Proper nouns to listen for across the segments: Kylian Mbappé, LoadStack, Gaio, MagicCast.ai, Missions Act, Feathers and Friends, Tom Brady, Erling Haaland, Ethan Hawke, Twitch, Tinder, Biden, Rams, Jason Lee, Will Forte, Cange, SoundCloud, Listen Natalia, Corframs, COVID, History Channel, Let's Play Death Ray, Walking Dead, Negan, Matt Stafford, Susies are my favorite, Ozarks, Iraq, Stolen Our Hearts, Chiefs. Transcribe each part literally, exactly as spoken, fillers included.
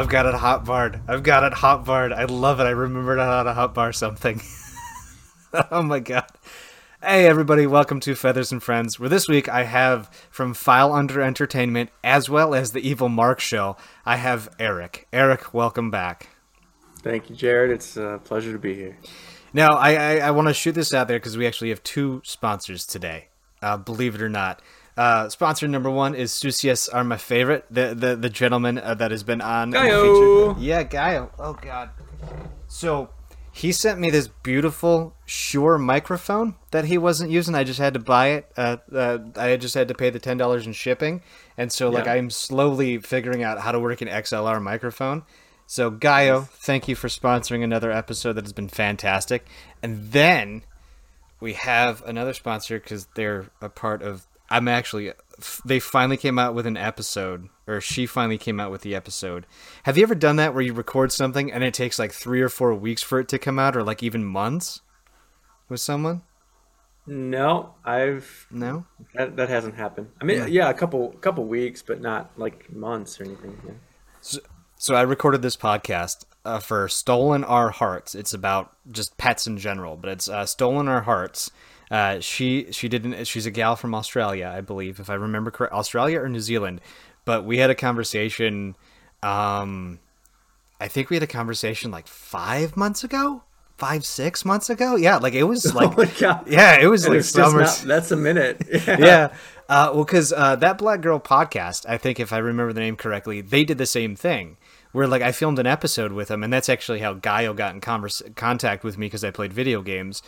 I've got it hotbarred. I've got it hotbarred. I love it. I remembered how to hotbar something. Oh my god. Hey everybody, welcome to Feathers and Friends, where this week I have, from File Under Entertainment, as well as the Evil Mark Show, I have Eric. Eric, welcome back. Thank you, Jared. It's a pleasure to be here. Now, I, I, I want to shoot this out there because we actually have two sponsors today, uh, believe it or not. Uh, sponsor number one is Susies Are My Favorite, the the, the gentleman uh, that has been on. Gaio! Yeah, Gaio. Oh, God. So, he sent me this beautiful Shure microphone that he wasn't using. I just had to buy it. Uh, uh, I just had to pay the ten dollars in shipping. And so, like, yeah. I'm slowly figuring out how to work an X L R microphone. So, Gaio, thank you for sponsoring another episode that has been fantastic. And then we have another sponsor because they're a part of... I'm actually... They finally came out with an episode, or she finally came out with the episode. Have you ever done that where you record something and it takes like three or four weeks for it to come out, or like even months with someone? No, I've... No? That, that hasn't happened. I mean, yeah, yeah a couple couple weeks, but not like months or anything. Yeah. So, So I recorded this podcast uh, for Stolen Our Hearts. It's about just pets in general, but it's uh, Stolen Our Hearts. Uh, she she didn't. She's a gal from Australia, I believe, if I remember correctly, Australia or New Zealand. But we had a conversation. Um, I think we had a conversation like five months ago, five six months ago. Yeah, like it was like oh yeah, it was and like summer. That's a minute. Yeah. yeah. Uh, well, because uh, that Black Girl podcast, I think if I remember the name correctly, they did the same thing. Where, like, I filmed an episode with him, and that's actually how Gaio got in converse- contact with me because I played video games.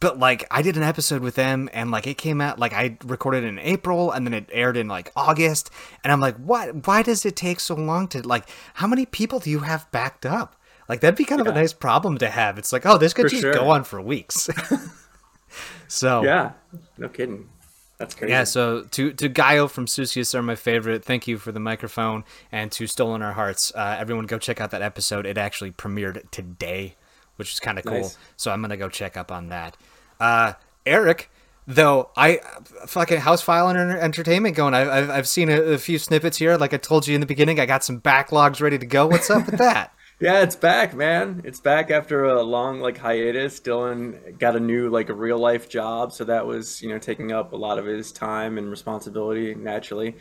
But, like, I did an episode with them, and, like, it came out, like, I recorded it in April, and then it aired in, like, August. And I'm like, what? Why does it take so long to, like, how many people do you have backed up? Like, that'd be kind yeah. of a nice problem to have. It's like, oh, this could for just sure. go on for weeks. So. Yeah, no kidding. That's crazy. Yeah, so to, to Gaio from Susies Are My Favorite, thank you for the microphone, and to Stolen Our Hearts, uh, everyone go check out that episode. It actually premiered today, which is kind of cool, nice. So I'm going to go check up on that. Uh, Eric, though, I fucking House File Under Entertainment going. I, I've, I've seen a, a few snippets here. Like I told you in the beginning, I got some backlogs ready to go. What's up with that? Yeah, it's back, man. It's back after a long like hiatus. Dylan got a new like a real life job, so that was, you know, taking up a lot of his time and responsibility naturally.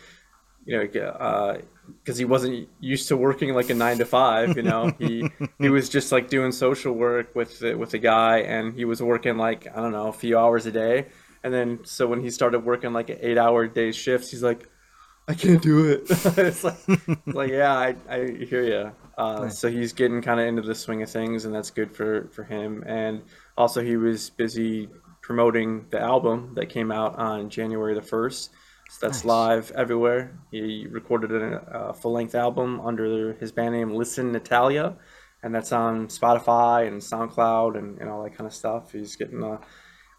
You know, uh, because he wasn't used to working like a nine to five. You know, he he was just like doing social work with the, with a guy, and he was working like I don't know a few hours a day. And then so when he started working like an eight hour day shifts, he's like, I can't do it. It's like, like yeah, I I hear you. Uh, nice. So he's getting kind of into the swing of things, and that's good for, for him. And also he was busy promoting the album that came out on January the first. So that's nice. Live everywhere. He recorded a, a full-length album under his band name Listen Natalia, and that's on Spotify and SoundCloud and, and all that kind of stuff. He's getting a,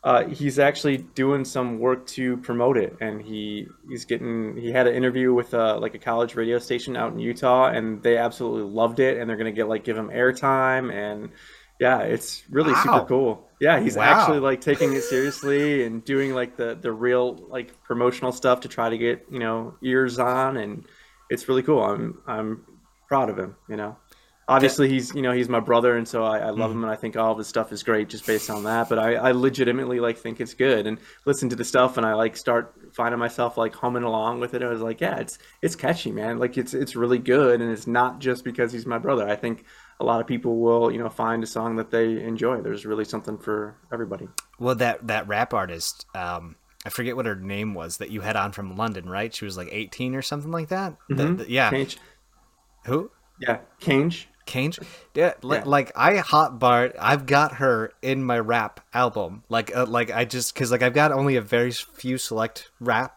uh, he's actually doing some work to promote it, and he he's getting he had an interview with a, like a college radio station out in Utah, and they absolutely loved it, and they're gonna get like give him airtime, and yeah, it's really wow. super cool. Yeah, he's wow. actually like taking it seriously and doing like the the real like promotional stuff to try to get, you know, ears on, and it's really cool. I'm I'm proud of him, you know. Obviously, he's you know he's my brother, and so I, I love mm. him, and I think all of his stuff is great just based on that. But I, I legitimately like think it's good, and listen to the stuff, and I like start finding myself like humming along with it. I was like, yeah, it's it's catchy, man. Like it's it's really good, and it's not just because he's my brother. I think a lot of people will you know find a song that they enjoy. There's really something for everybody. Well, that that rap artist, um, I forget what her name was that you had on from London, right? She was like eighteen or something like that. Mm-hmm. The, the, yeah, Cange. Who? Yeah, Cange. Cange, yeah, like, yeah. like I hotbarred. I've got her in my rap album. Like, uh, like I just because like I've got only a very few select rap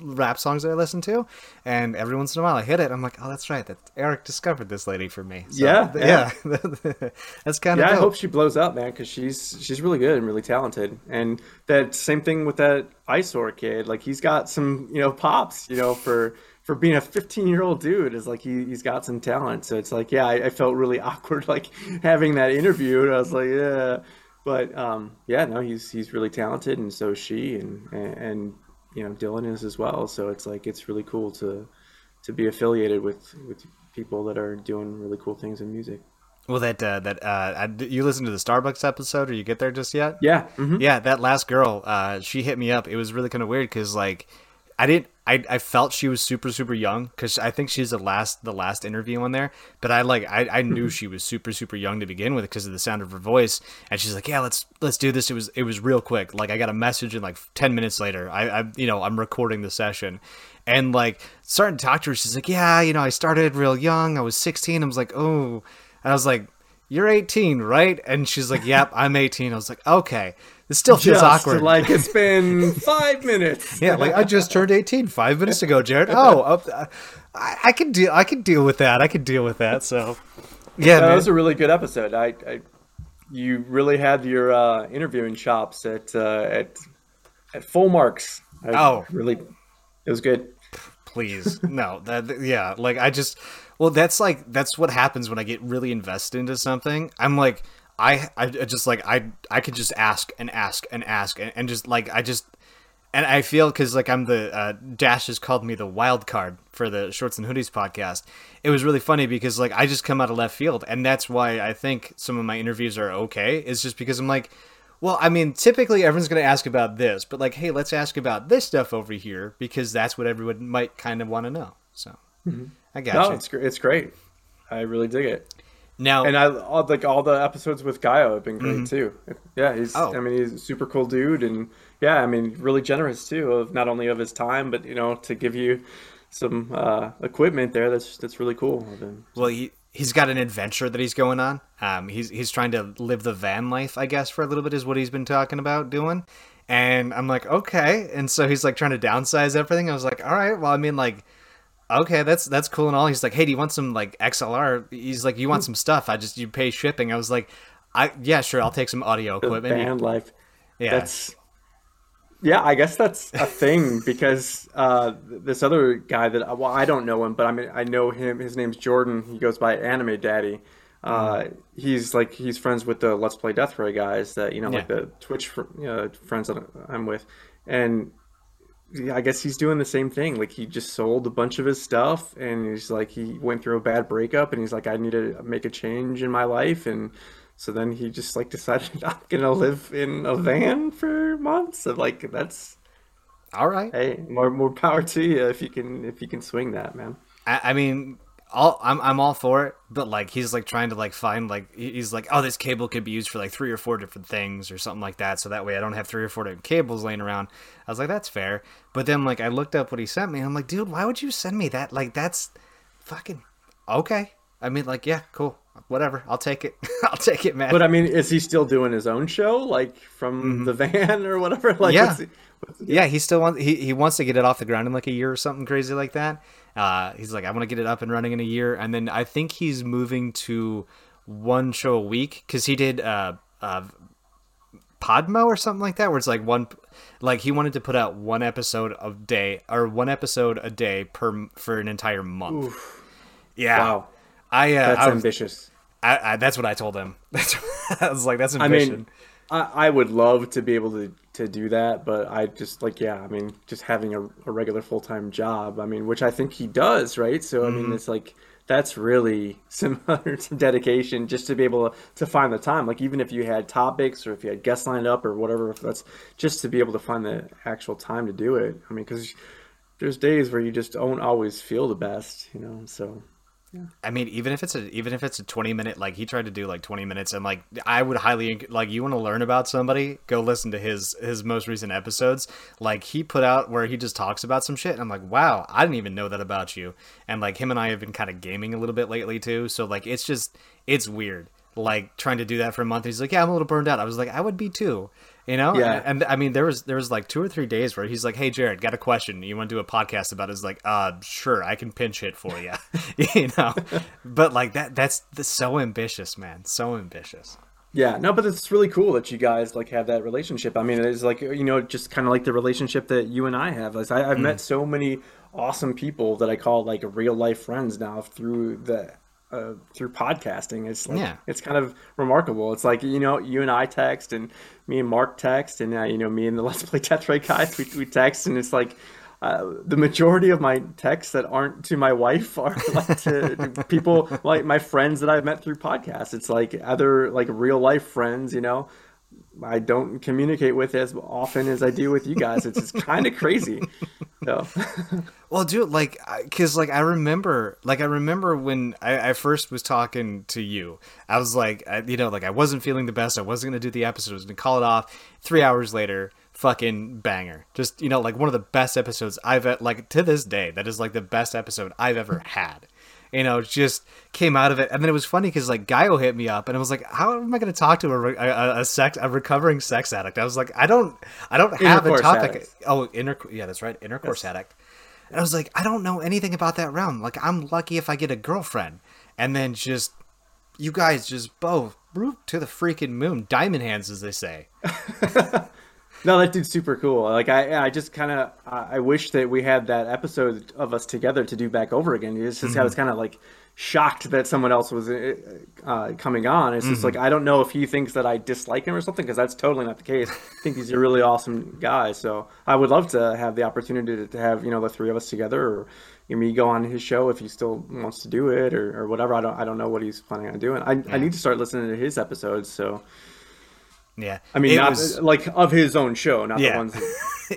rap songs that I listen to, and every once in a while I hit it. I'm like, oh, that's right. That Eric discovered this lady for me. So, yeah, yeah, yeah. That's kind of. Yeah, dope. I hope she blows up, man, because she's she's really good and really talented. And that same thing with that eyesore kid. Like he's got some you know pops, you know for. For being a fifteen-year-old dude, is like he he's got some talent. So it's like, yeah, I, I felt really awkward like having that interview. And I was like, yeah, but um, yeah, no, he's he's really talented, and so is she, and, and and you know Dylan is as well. So it's like it's really cool to to be affiliated with with people that are doing really cool things in music. Well, that uh, that uh, I, you listened to the Starbucks episode, or you get there just yet? Yeah, mm-hmm. yeah. That last girl, uh, she hit me up. It was really kind of weird because like I didn't, I, I felt she was super super young because I think she's the last the last interview on there. But I like I, I knew she was super super young to begin with because of the sound of her voice. And she's like, yeah, let's let's do this. It was it was real quick. Like I got a message and like ten minutes later, I, I you know I'm recording the session. And like starting to talk to her, she's like, yeah, you know, I started real young. I was sixteen. I was like, oh. And I was like, you're eighteen, right? And she's like, yep, I'm eighteen. I was like, okay. This still feels just awkward. Like it's been five minutes. Yeah, like I just turned eighteen five minutes ago, Jared. Oh, I, I can deal I can deal with that. I can deal with that. So, yeah. No, that was a really good episode. I, I you really had your uh, interviewing chops at uh, at at full marks. I oh. Really it was good. Please. No, that yeah, like I just Well, that's like that's what happens when I get really invested into something. I'm like, I, I just like I, I could just ask and ask and ask and, and just like I just, and I feel because like I'm the uh, Dash has called me the wild card for the Shorts and Hoodies podcast. It was really funny because like I just come out of left field, and that's why I think some of my interviews are okay. It's just because I'm like, well, I mean, typically everyone's going to ask about this, but like, hey, let's ask about this stuff over here because that's what everyone might kind of want to know. So. Mm-hmm. I got no, you. it's it's great. I really dig it. Now, and I all, like all the episodes with Gaio have been great mm-hmm. too. Yeah, he's. Oh. I mean, he's a super cool dude, and yeah, I mean, really generous too of not only of his time, but you know, to give you some uh, equipment there. That's that's really cool. Well, he he's got an adventure that he's going on. Um, he's he's trying to live the van life, I guess, for a little bit is what he's been talking about doing. And I'm like, okay. And so he's like trying to downsize everything. I was like, all right. Well, I mean, like. Okay, that's that's cool and all. He's like, hey, do you want some like X L R? He's like, you want some stuff? I just you pay shipping. I was like, I yeah, sure, I'll take some audio equipment. Band life, yeah, that's, yeah. I guess that's a thing because uh, this other guy that well, I don't know him, but I mean, I know him. His name's Jordan. He goes by Anime Daddy. Uh, mm. He's like he's friends with the Let's Play Death Ray guys that you know, yeah. like the Twitch fr- uh, friends that I'm with, and. I guess he's doing the same thing. Like he just sold a bunch of his stuff and he's like, he went through a bad breakup and he's like, I need to make a change in my life. And so then he just like decided I'm going to live in a van for months. And like, that's all right. Hey, more, more power to you. If you can, if you can swing that, man. I, I mean, all I'm, I'm all for it, but like, he's like trying to like find like, he's like, oh, this cable could be used for like three or four different things or something like that. So that way I don't have three or four different cables laying around. I was like, that's fair. But then like, I looked up what he sent me and I'm like, dude, why would you send me that? Like, that's fucking okay. I mean, like, yeah, cool. Whatever. I'll take it. I'll take it, man. But I mean, is he still doing his own show? Like from mm-hmm. the van or whatever? Like, yeah. What's he, what's he yeah. He still wants, he, he wants to get it off the ground in like a year or something crazy like that. Uh, he's like, I want to get it up and running in a year. And then I think he's moving to one show a week. Cause he did, uh, uh, Podmo or something like that, where it's like one, like he wanted to put out one episode a day or one episode a day per, for an entire month. Oof. Yeah. Wow. I, uh, that's I was, ambitious. I, I, that's what I told him. That's what, I was like, that's ambition. I mean, I, I would love to be able to, to do that, but I just like, yeah, I mean, just having a, a regular full-time job, I mean, which I think he does, right? So, I mm-hmm. mean, it's like, that's really similar to dedication just to be able to, to find the time. Like, even if you had topics or if you had guests lined up or whatever, if that's just to be able to find the actual time to do it. I mean, because there's days where you just don't always feel the best, you know, so... Yeah. I mean, even if it's a even if it's a twenty minute, like he tried to do like twenty minutes, and like I would highly like you want to learn about somebody, go listen to his his most recent episodes. Like he put out where he just talks about some shit, and I'm like, wow, I didn't even know that about you. And like him and I have been kind of gaming a little bit lately too, so like it's just it's weird. Like trying to do that for a month, he's like, yeah, I'm a little burned out. I was like, I would be too, you know. Yeah. And, and I mean, there was there was like two or three days where he's like, hey, Jared, got a question? You want to do a podcast about it? It's like, uh, sure, I can pinch hit for you, you know. But like that, that's, that's so ambitious, man, so ambitious. Yeah, no, but it's really cool that you guys like have that relationship. I mean, it's like you know, just kind of like the relationship that you and I have. Like, I, I've mm. met so many awesome people that I call like real life friends now through the. Uh, through podcasting. It's like, yeah. It's kind of remarkable. It's like, you know, you and I text and me and Mark text and now, uh, you know, me and the Let's Play Death Ray guys, we, we text and it's like, Uh, the majority of my texts that aren't to my wife are like to people like my friends that I've met through podcasts. It's like other like real life friends, you know, I don't communicate with as often as I do with you guys. It's, it's kind of crazy. So. Well, dude, like, cause like I remember, like I remember when I, I first was talking to you, I was like, I, you know, like I wasn't feeling the best. I wasn't going to do the episode. I was going to call it off. Three hours later, fucking banger. Just, you know, like one of the best episodes I've like to this day. That is like the best episode I've ever had, you know, just came out of it. And then it was funny because like Gaio hit me up and I was like, how am I going to talk to a, a, a sex, a recovering sex addict? I was like, I don't, I don't have a topic. Addicts. Oh, inter- yeah, that's right. Intercourse yes. addict. And I was like, I don't know anything about that realm. Like I'm lucky if I get a girlfriend. And then just, you guys just both to the freaking moon, diamond hands, as they say. No, that dude's super cool. Like I, I just kind of, I wish that we had that episode of us together to do back over again. It's just, mm-hmm. I was kind of like shocked that someone else was uh, coming on. It's mm-hmm. just like, I don't know if he thinks that I dislike him or something, because that's totally not the case. I think he's a really awesome guy. So I would love to have the opportunity to have, you know, the three of us together, or you know, me go on his show if he still wants to do it, or, or whatever. I don't, I don't know what he's planning on doing. I, yeah. I need to start listening to his episodes. So. Yeah, I mean, not was, like of his own show, not yeah. the ones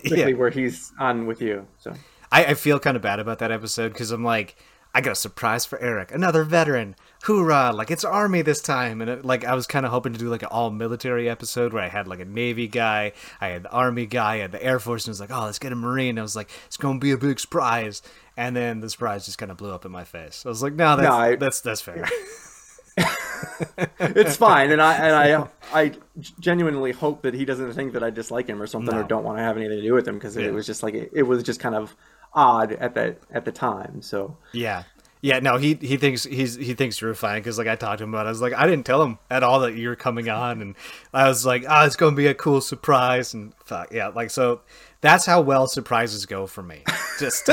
yeah. where he's on with you. So I, I feel kind of bad about that episode because I'm like, I got a surprise for Eric, another veteran, hoorah! Like it's army this time, and it, like I was kind of hoping to do like an all military episode where I had like a Navy guy, I had the Army guy, I had the Air Force, and I was like, oh, let's get a Marine. And I was like, it's gonna be a big surprise, and then the surprise just kind of blew up in my face. I was like, no, that's no, I, that's that's fair. It's fine, and I and I I genuinely hope that he doesn't think that I dislike him or something, no. or don't want to have anything to do with him, because yeah. it was just like it, it was just kind of odd at that at the time. So yeah, yeah. No, he he thinks he's he thinks you're fine because like I talked to him about it. I was like, I didn't tell him at all that you were coming on, and I was like, oh, it's gonna be a cool surprise, and fuck yeah, like so. That's how well surprises go for me. Just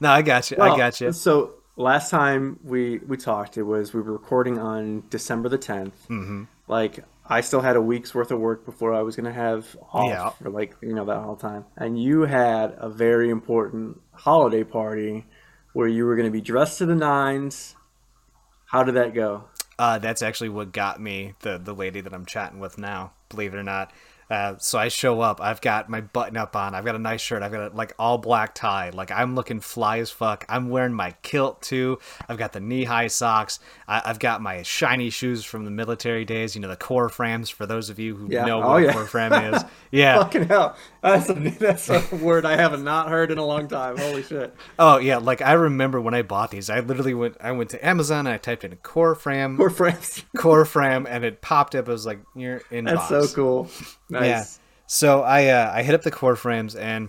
no, I got you. Well, I got you. So. Last time we, we talked, it was we were recording on December the tenth. Mm-hmm. Like, I still had a week's worth of work before I was going to have off yeah. for, like, you know, that whole time. And you had a very important holiday party where you were going to be dressed to the nines. How did that go? Uh, that's actually what got me, the, the lady that I'm chatting with now, believe it or not. Uh, so I show up, I've got my button up on, I've got a nice shirt, I've got a, like all black tie, like I'm looking fly as fuck. I'm wearing my kilt too. I've got the knee high socks. I- I've got my shiny shoes from the military days, you know, the Corframs for those of you who yeah. know oh, what yeah. a Corfram is. Yeah. Fucking hell. That's a, that's a word I have not heard in a long time. Holy shit. Oh yeah. Like I remember when I bought these, I literally went, I went to Amazon and I typed in Corfram, Corframs, Corfram, and it popped up. I was like, you're in. That's so cool. Nice. Yeah, so I uh, I hit up the Corframs and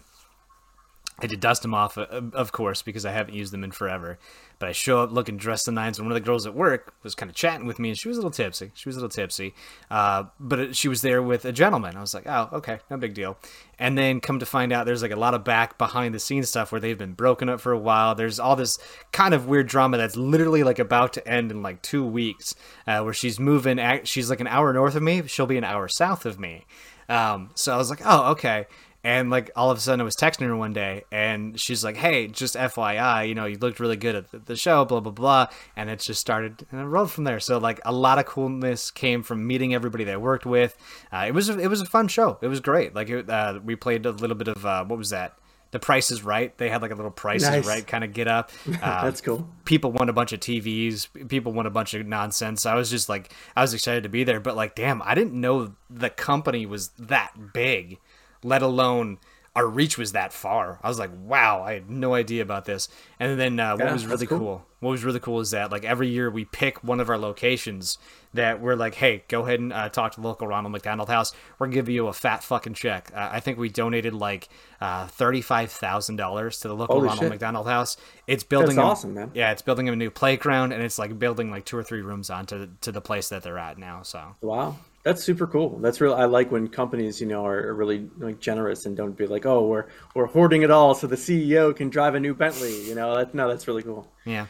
I did dust them off, of course, because I haven't used them in forever. But I show up looking dressed to nines, and one of the girls at work was kind of chatting with me, and she was a little tipsy. She was a little tipsy, uh, but it, she was there with a gentleman. I was like, oh, okay, no big deal. And then come to find out there's like a lot of back behind-the-scenes stuff where they've been broken up for a while. There's all this kind of weird drama that's literally like about to end in like two weeks, uh, where she's moving. At, she's like an hour north of me. She'll be an hour south of me. Um, so I was like, oh, okay. And like all of a sudden I was texting her one day and she's like, hey, just F Y I, you know, you looked really good at the show, blah, blah, blah. And it just started and it rolled from there. So like a lot of coolness came from meeting everybody that I worked with. Uh, it was, a, it was a fun show. It was great. Like it, uh, we played a little bit of, uh, what was that? The Price is Right. They had like a little Price nice. Is Right kind of get up. Um, That's cool. People won a bunch of T Vs. People won a bunch of nonsense. I was just like, I was excited to be there, but like, damn, I didn't know the company was that big. Let alone our reach was that far. I was like, wow, I had no idea about this. And then uh, what yeah, was really cool. cool, what was really cool is that like every year we pick one of our locations that we're like, hey, go ahead and uh, talk to the local Ronald McDonald House. We're gonna give you a fat fucking check. Uh, I think we donated like uh, thirty-five thousand dollars to the local Holy Ronald shit. McDonald House. It's building, That's a, awesome, man. Yeah, it's building a new playground and it's like building like two or three rooms onto to the place that they're at now. So wow. That's super cool. That's real. I like when companies, you know, are really like generous and don't be like, oh, we're we're hoarding it all so the C E O can drive a new Bentley. You know, that, no, that's really cool. Yeah,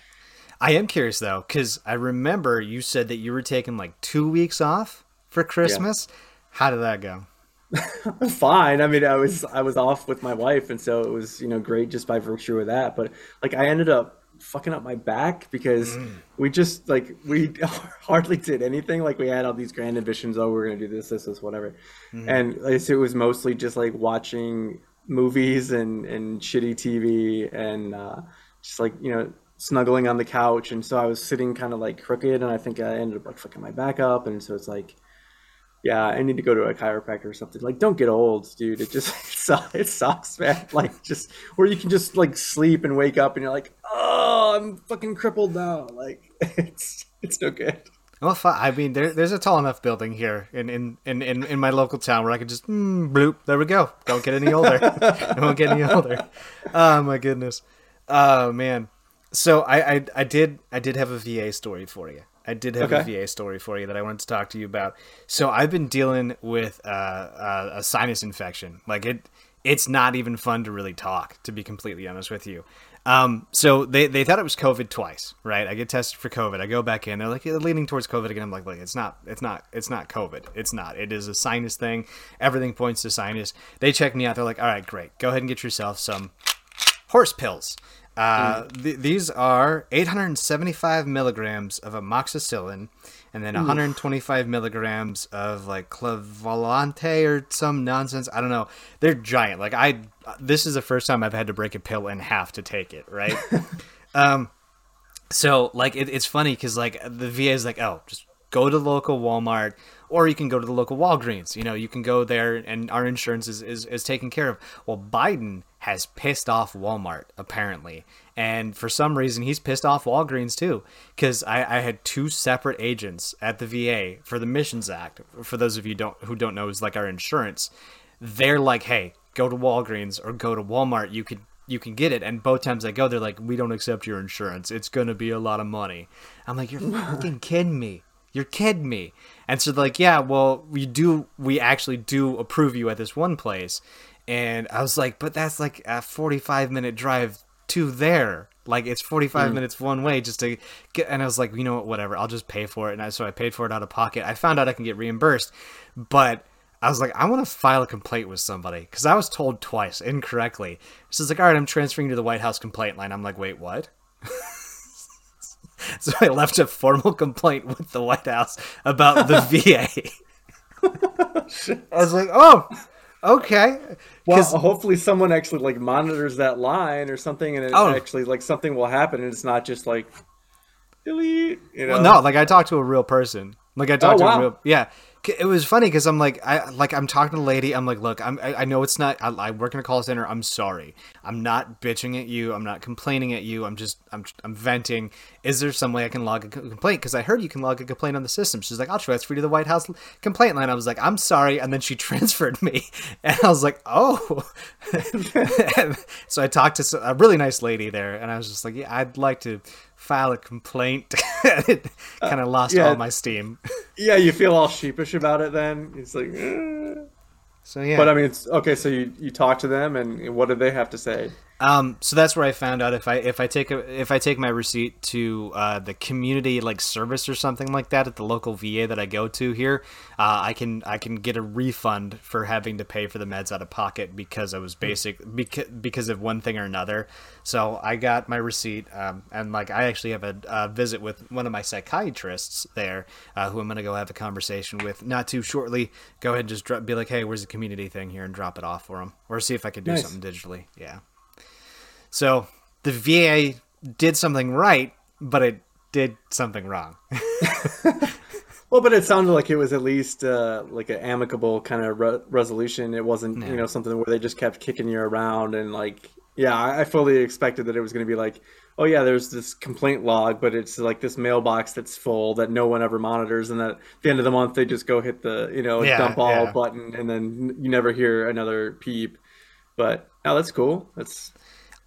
I am curious though, because I remember you said that you were taking like two weeks off for Christmas. Yeah. How did that go? Fine. I mean, I was I was off with my wife, and so it was, you know, great just by virtue of that. But like, I ended up fucking up my back because mm. we just like we hardly did anything. Like, we had all these grand ambitions. Oh, we're gonna do this, this, this, whatever. Mm. And like, it was mostly just like watching movies and and shitty T V and uh, just like, you know, snuggling on the couch. And so I was sitting kind of like crooked, and I think I ended up like fucking my back up. And so it's like, yeah, I need to go to a chiropractor or something. Like, don't get old, dude. It just it sucks, man. Like, just where you can just like sleep and wake up and you're like, oh, I'm fucking crippled now. Like, it's it's no good. Well, I mean, there, there's a tall enough building here in in, in, in, in my local town where I can just mm, bloop. There we go. Don't get any older. I won't get any older. Oh my goodness. Oh man. So I, I I did I did have a V A story for you. I did have okay. a V A story for you that I wanted to talk to you about. So I've been dealing with uh, uh, a sinus infection. Like, it, it's not even fun to really talk, to be completely honest with you. Um, so they, they thought it was COVID twice, right? I get tested for COVID. I go back in. They're like, yeah, leaning towards COVID again. I'm like, look, it's not, it's not, it's not COVID. It's not. It is a sinus thing. Everything points to sinus. They check me out. They're like, all right, great. Go ahead and get yourself some horse pills. Uh, th- these are eight hundred seventy-five milligrams of amoxicillin, and then Ooh. one hundred twenty-five milligrams of like clavolante or some nonsense. I don't know. They're giant. Like, I, this is the first time I've had to break a pill in half to take it. Right. um, so like, it, it's funny cause like the V A is like, oh, just go to the local Walmart, or you can go to the local Walgreens. You know, you can go there and our insurance is, is, is taken care of. Well, Biden has pissed off Walmart, apparently. And for some reason, he's pissed off Walgreens, too, because I, I had two separate agents at the V A for the Missions Act. For those of you don't who don't know, is like our insurance. They're like, hey, go to Walgreens or go to Walmart. You could you can get it. And both times I go, they're like, we don't accept your insurance. It's going to be a lot of money. I'm like, you're fucking kidding me. You're kidding me. And so they're like, yeah, well, we do. We actually do approve you at this one place. And I was like, but that's like a forty-five minute drive to there. Like, it's forty-five mm. minutes one way just to get. And I was like, you know what, whatever, I'll just pay for it. And I, so I paid for it out of pocket. I found out I can get reimbursed, but I was like, I want to file a complaint with somebody because I was told twice incorrectly. So it's like, all right, I'm transferring to the White House complaint line. I'm like, wait, what? So I left a formal complaint with the White House about the V A. I was like, oh, okay. Well, hopefully someone actually like monitors that line or something, and it oh. actually like something will happen, and it's not just like delete. You know? Well, no, like I talked to a real person. Like I talked oh, to wow. a real, yeah. It was funny because I'm like, I like I'm talking to a lady. I'm like, look, I'm, I, I know it's not. I, I work in a call center. I'm sorry. I'm not bitching at you. I'm not complaining at you. I'm just, I'm, I'm venting. Is there some way I can log a complaint? Because I heard you can log a complaint on the system. She's like, I'll transfer you to the White House complaint line. I was like, I'm sorry. And then she transferred me, and I was like, oh. So I talked to a really nice lady there, and I was just like, yeah, I'd like to file a complaint. It kind of lost uh, yeah. all my steam. Yeah, you feel all sheepish about it then. It's like, eh. So yeah. But I mean, it's okay. So you, you talk to them, and what do they have to say? Um, so that's where I found out if I if I take a, if I take my receipt to uh, the community like service or something like that at the local V A that I go to here, uh, I can I can get a refund for having to pay for the meds out of pocket because I was basic because because of one thing or another. So I got my receipt, um, and like I actually have a, a visit with one of my psychiatrists there, uh, who I'm gonna go have a conversation with not too shortly. Go ahead and just drop, be like, hey, where's the community thing here, and drop it off for them, or see if I could do nice. something digitally. Yeah. So the V A did something right, but it did something wrong. Well, but it sounded like it was at least uh, like an amicable kind of re- resolution. It wasn't, no. you know, something where they just kept kicking you around and like, yeah, I fully expected that it was going to be like, oh yeah, there's this complaint log, but it's like this mailbox that's full that no one ever monitors, and that at the end of the month they just go hit the, you know, yeah, dump all yeah. button, and then you never hear another peep. But no, that's cool. That's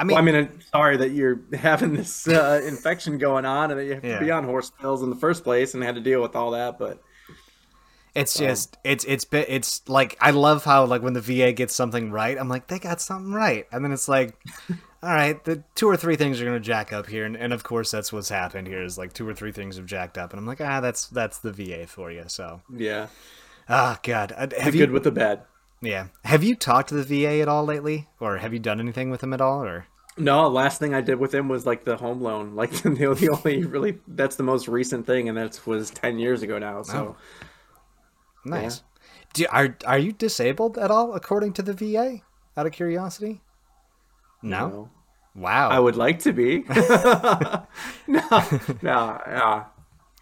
I mean, well, I mean, I'm sorry that you're having this uh, infection going on, and that you have yeah. to be on horse pills in the first place, and had to deal with all that. But it's um, just, it's, it's, it's like, I love how like when the V A gets something right, I'm like, they got something right, and then it's like, all right, the two or three things are gonna jack up here, and, and of course that's what's happened here is like two or three things have jacked up, and I'm like, ah, that's that's the V A for you. So yeah, ah, oh, God, have the good you, with the bad. Yeah. Have you talked to the V A at all lately, or have you done anything with him at all, or? No, last thing I did with him was like the home loan. Like the, the only really, that's the most recent thing, and that was ten years ago now. So, oh. Nice. Yeah. Do you, are are you disabled at all, according to the V A? Out of curiosity? No. no. Wow. I would like to be. no, no, yeah.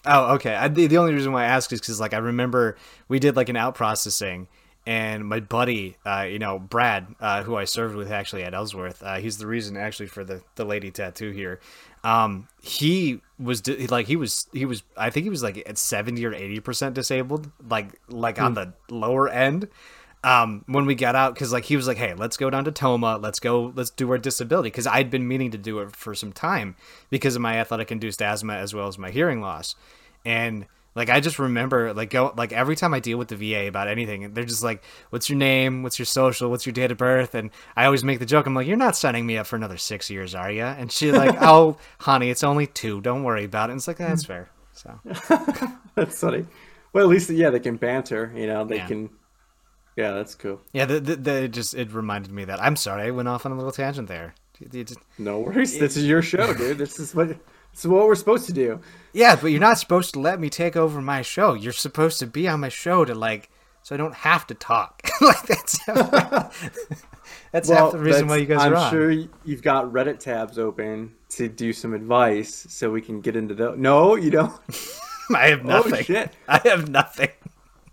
Oh, okay. I, the, the only reason why I ask is because, like, I remember we did like an out processing. And my buddy, uh, you know, Brad, uh, who I served with actually at Ellsworth, uh, he's the reason actually for the, the lady tattoo here. Um, he was di- like, he was, he was, I think he was like at seventy or eighty percent disabled, like, like hmm. on the lower end. Um, when we got out, cause like, he was like, hey, let's go down to Toma. Let's go, let's do our disability. Cause I'd been meaning to do it for some time because of my athletic induced asthma as well as my hearing loss. And like, I just remember, like, go like every time I deal with the V A about anything, they're just like, what's your name? What's your social? What's your date of birth? And I always make the joke. I'm like, you're not signing me up for another six years, are you? And she's like, oh, honey, it's only two. Don't worry about it. And it's like, that's fair. So that's funny. Well, at least, yeah, they can banter, you know, they yeah. can. Yeah, that's cool. Yeah, the, the, the, it just it reminded me of that. I'm sorry. I went off on a little tangent there. Just, no worries. It, this is your show, dude. This is what. So what we're supposed to do. Yeah, but you're not supposed to let me take over my show. You're supposed to be on my show to like, so I don't have to talk. Like that's half, that's well, half the reason why you guys I'm are on. I'm sure you've got Reddit tabs open to do some advice, so we can get into those. No, you don't. I have nothing. Oh, shit. I have nothing.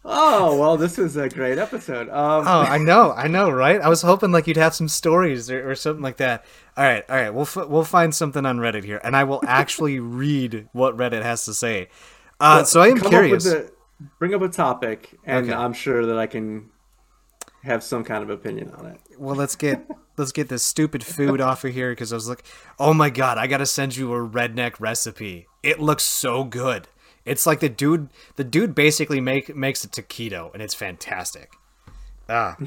Oh, well, this was a great episode. Um... Oh, I know. I know, right? I was hoping like you'd have some stories or, or something like that. All right. All right. We'll f- we'll find something on Reddit here, and I will actually read what Reddit has to say. Uh, well, so I am curious. Up with a, bring up a topic, and okay. I'm sure that I can have some kind of opinion on it. Well, let's get let's get this stupid food off of here because I was like, oh, my God, I got to send you a redneck recipe. It looks so good. It's like the dude, the dude basically make, makes a taquito, and it's fantastic. Ah,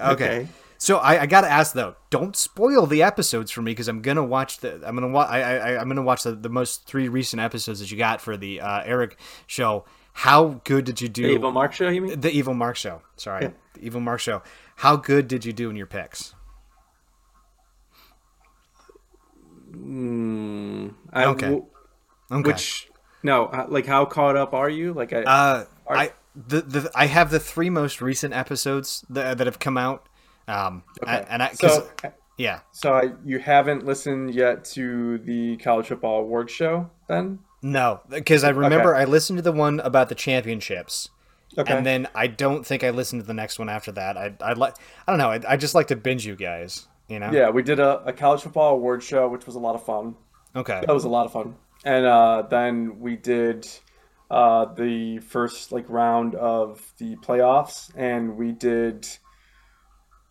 okay. okay. So I, I gotta ask though, don't spoil the episodes for me because I'm gonna watch the, I'm gonna watch, I, I, I'm gonna watch the, the most three recent episodes that you got for the uh, Eric show. How good did you do? The Evil Mark Show, you mean? The Evil Mark Show. Sorry, yeah. The Evil Mark Show. How good did you do in your picks? Mm, I, okay. W- okay. Which. No, like how caught up are you? Like I, uh, are... I the, the I have the three most recent episodes that, that have come out. Um, okay. I, and I, so yeah, so I, you haven't listened yet to the college football award show, then? No, because I remember okay. I listened to the one about the championships, okay. and then I don't think I listened to the next one after that. I I like I don't know. I, I just like to binge you guys, you know. Yeah, we did a, a college football award show, which was a lot of fun. Okay, that was a lot of fun. And uh, then we did uh, the first like round of the playoffs, and we did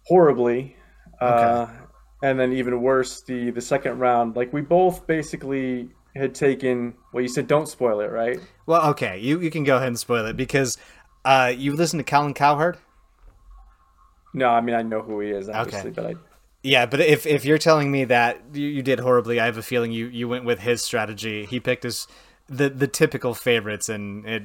horribly. Okay. Uh, and then even worse, the, the second round. Like we both basically had taken. Well, you said don't spoil it, right? Well, okay, you you can go ahead and spoil it because uh, you listen to Colin Cowherd. No, I mean I know who he is, obviously, okay. but I. Yeah, but if, if you're telling me that you, you did horribly, I have a feeling you, you went with his strategy. He picked his the, the typical favorites, and it.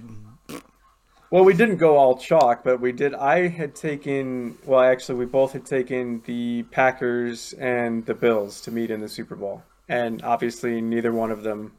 Well, we didn't go all chalk, but we did. I had taken. Well, actually, we both had taken the Packers and the Bills to meet in the Super Bowl, and obviously, neither one of them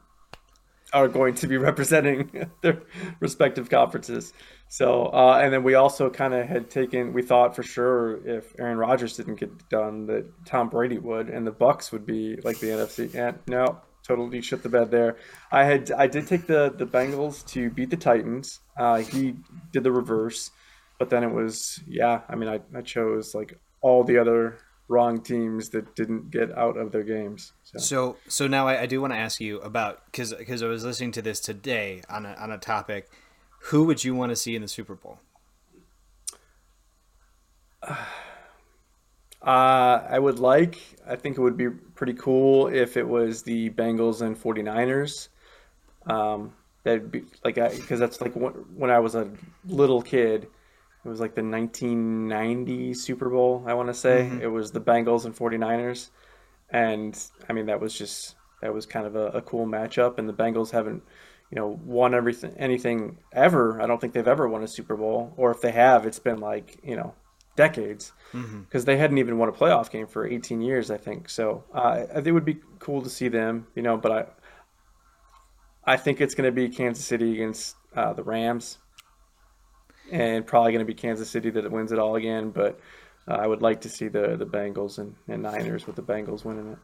are going to be representing their respective conferences. So, uh, and then we also kind of had taken, we thought for sure if Aaron Rodgers didn't get done, that Tom Brady would, and the Bucks would be like the N F C. And no, totally shit the bed there. I had, I did take the, the Bengals to beat the Titans. Uh, he did the reverse, but then it was, yeah, I mean, I, I chose like all the other wrong teams that didn't get out of their games. So, so, so now I, I do want to ask you about, cause, cause I was listening to this today on a, on a topic. Who would you want to see in the Super Bowl? Uh, I would like, I think it would be pretty cool if it was the Bengals and forty-niners. Um, that'd be like, I, cause that's like when, when I was a little kid, it was like the nineteen ninety Super Bowl. I want to say mm-hmm. it was the Bengals and forty-niners. And I mean, that was just, that was kind of a, a cool matchup, and the Bengals haven't, you know, won everything, anything ever. I don't think they've ever won a Super Bowl, or if they have, it's been like, you know, decades, because mm-hmm. they hadn't even won a playoff game for eighteen years, I think. So uh, it would be cool to see them, you know, but I I think it's going to be Kansas City against uh, the Rams, and probably going to be Kansas City that wins it all again, but uh, I would like to see the, the Bengals and, and Niners with the Bengals winning it.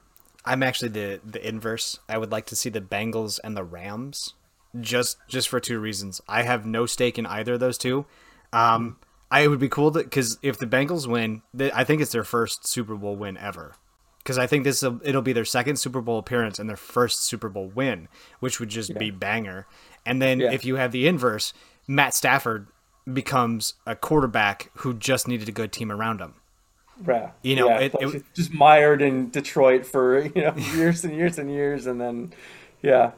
I'm actually the, the inverse. I would like to see the Bengals and the Rams just just for two reasons. I have no stake in either of those two. Um, I it would be cool because if the Bengals win, they, I think it's their first Super Bowl win ever. Because I think this will, it'll be their second Super Bowl appearance and their first Super Bowl win, which would just yeah. be banger. And then yeah. if you have the inverse, Matt Stafford becomes a quarterback who just needed a good team around him. Yeah, you know, yeah, it, it just mired in Detroit for you know years and years and years, and then yeah,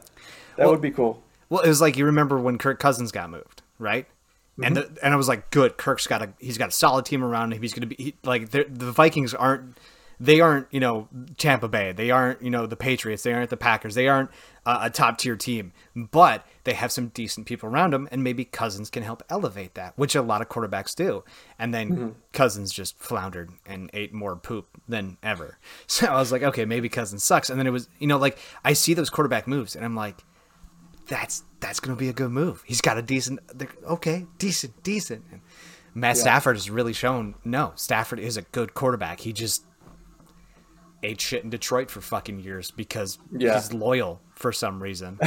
that well, would be cool. Well, it was like you remember when Kirk Cousins got moved, right? Mm-hmm. And the, and I was like, good, Kirk's got a he's got a solid team around him. He's going to be he, like the Vikings aren't they aren't you know Tampa Bay, they aren't you know the Patriots, they aren't the Packers, they aren't uh, a top tier team, but they have some decent people around them, and maybe Cousins can help elevate that, which a lot of quarterbacks do. And then mm-hmm. Cousins just floundered and ate more poop than ever. So I was like, okay, maybe Cousins sucks. And then it was, you know, like I see those quarterback moves, and I'm like, that's that's gonna be a good move. He's got a decent, okay, decent, decent. And Matt yeah. Stafford has really shown no, Stafford is a good quarterback. He just ate shit in Detroit for fucking years because yeah. he's loyal for some reason.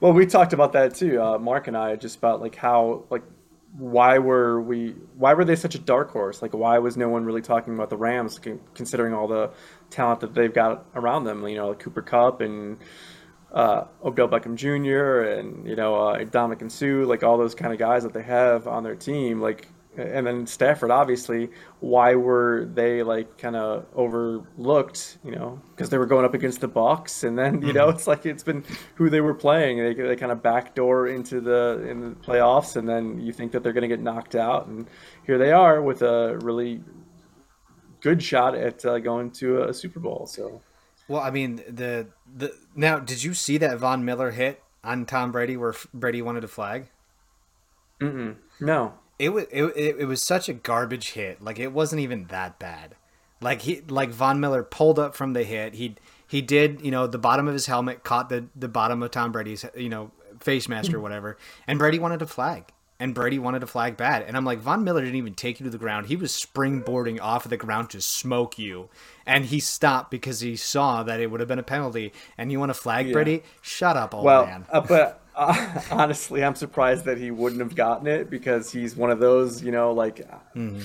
Well, we talked about that too, uh, Mark and I, just about like how, like, why were we, why were they such a dark horse? Like, why was no one really talking about the Rams, considering all the talent that they've got around them? You know, like Cooper Kupp and uh, Odell Beckham Junior and you know uh, Dominic and Sue, like all those kind of guys that they have on their team. Like, and then Stafford, obviously. Why were they like kind of overlooked? You know, because they were going up against the Bucs, and then you mm-hmm. know it's like it's been who they were playing. They they kind of backdoor into the in the playoffs, and then you think that they're going to get knocked out, and here they are with a really good shot at uh, going to a Super Bowl. So, well, I mean, the the now did you see that Von Miller hit on Tom Brady where Brady wanted a flag? Mm-mm. No. It was it, it was such a garbage hit. Like it wasn't even that bad. Like he like Von Miller pulled up from the hit. He he did you know the bottom of his helmet caught the, the bottom of Tom Brady's you know face mask or whatever. And Brady wanted a flag. And Brady wanted a flag bad. And I'm like, Von Miller didn't even take you to the ground. He was springboarding off of the ground to smoke you. And he stopped because he saw that it would have been a penalty. And you want a flag, yeah. Brady? Shut up, old well, man. Well, uh, but. Uh, honestly, I'm surprised that he wouldn't have gotten it because he's one of those, you know, like mm-hmm.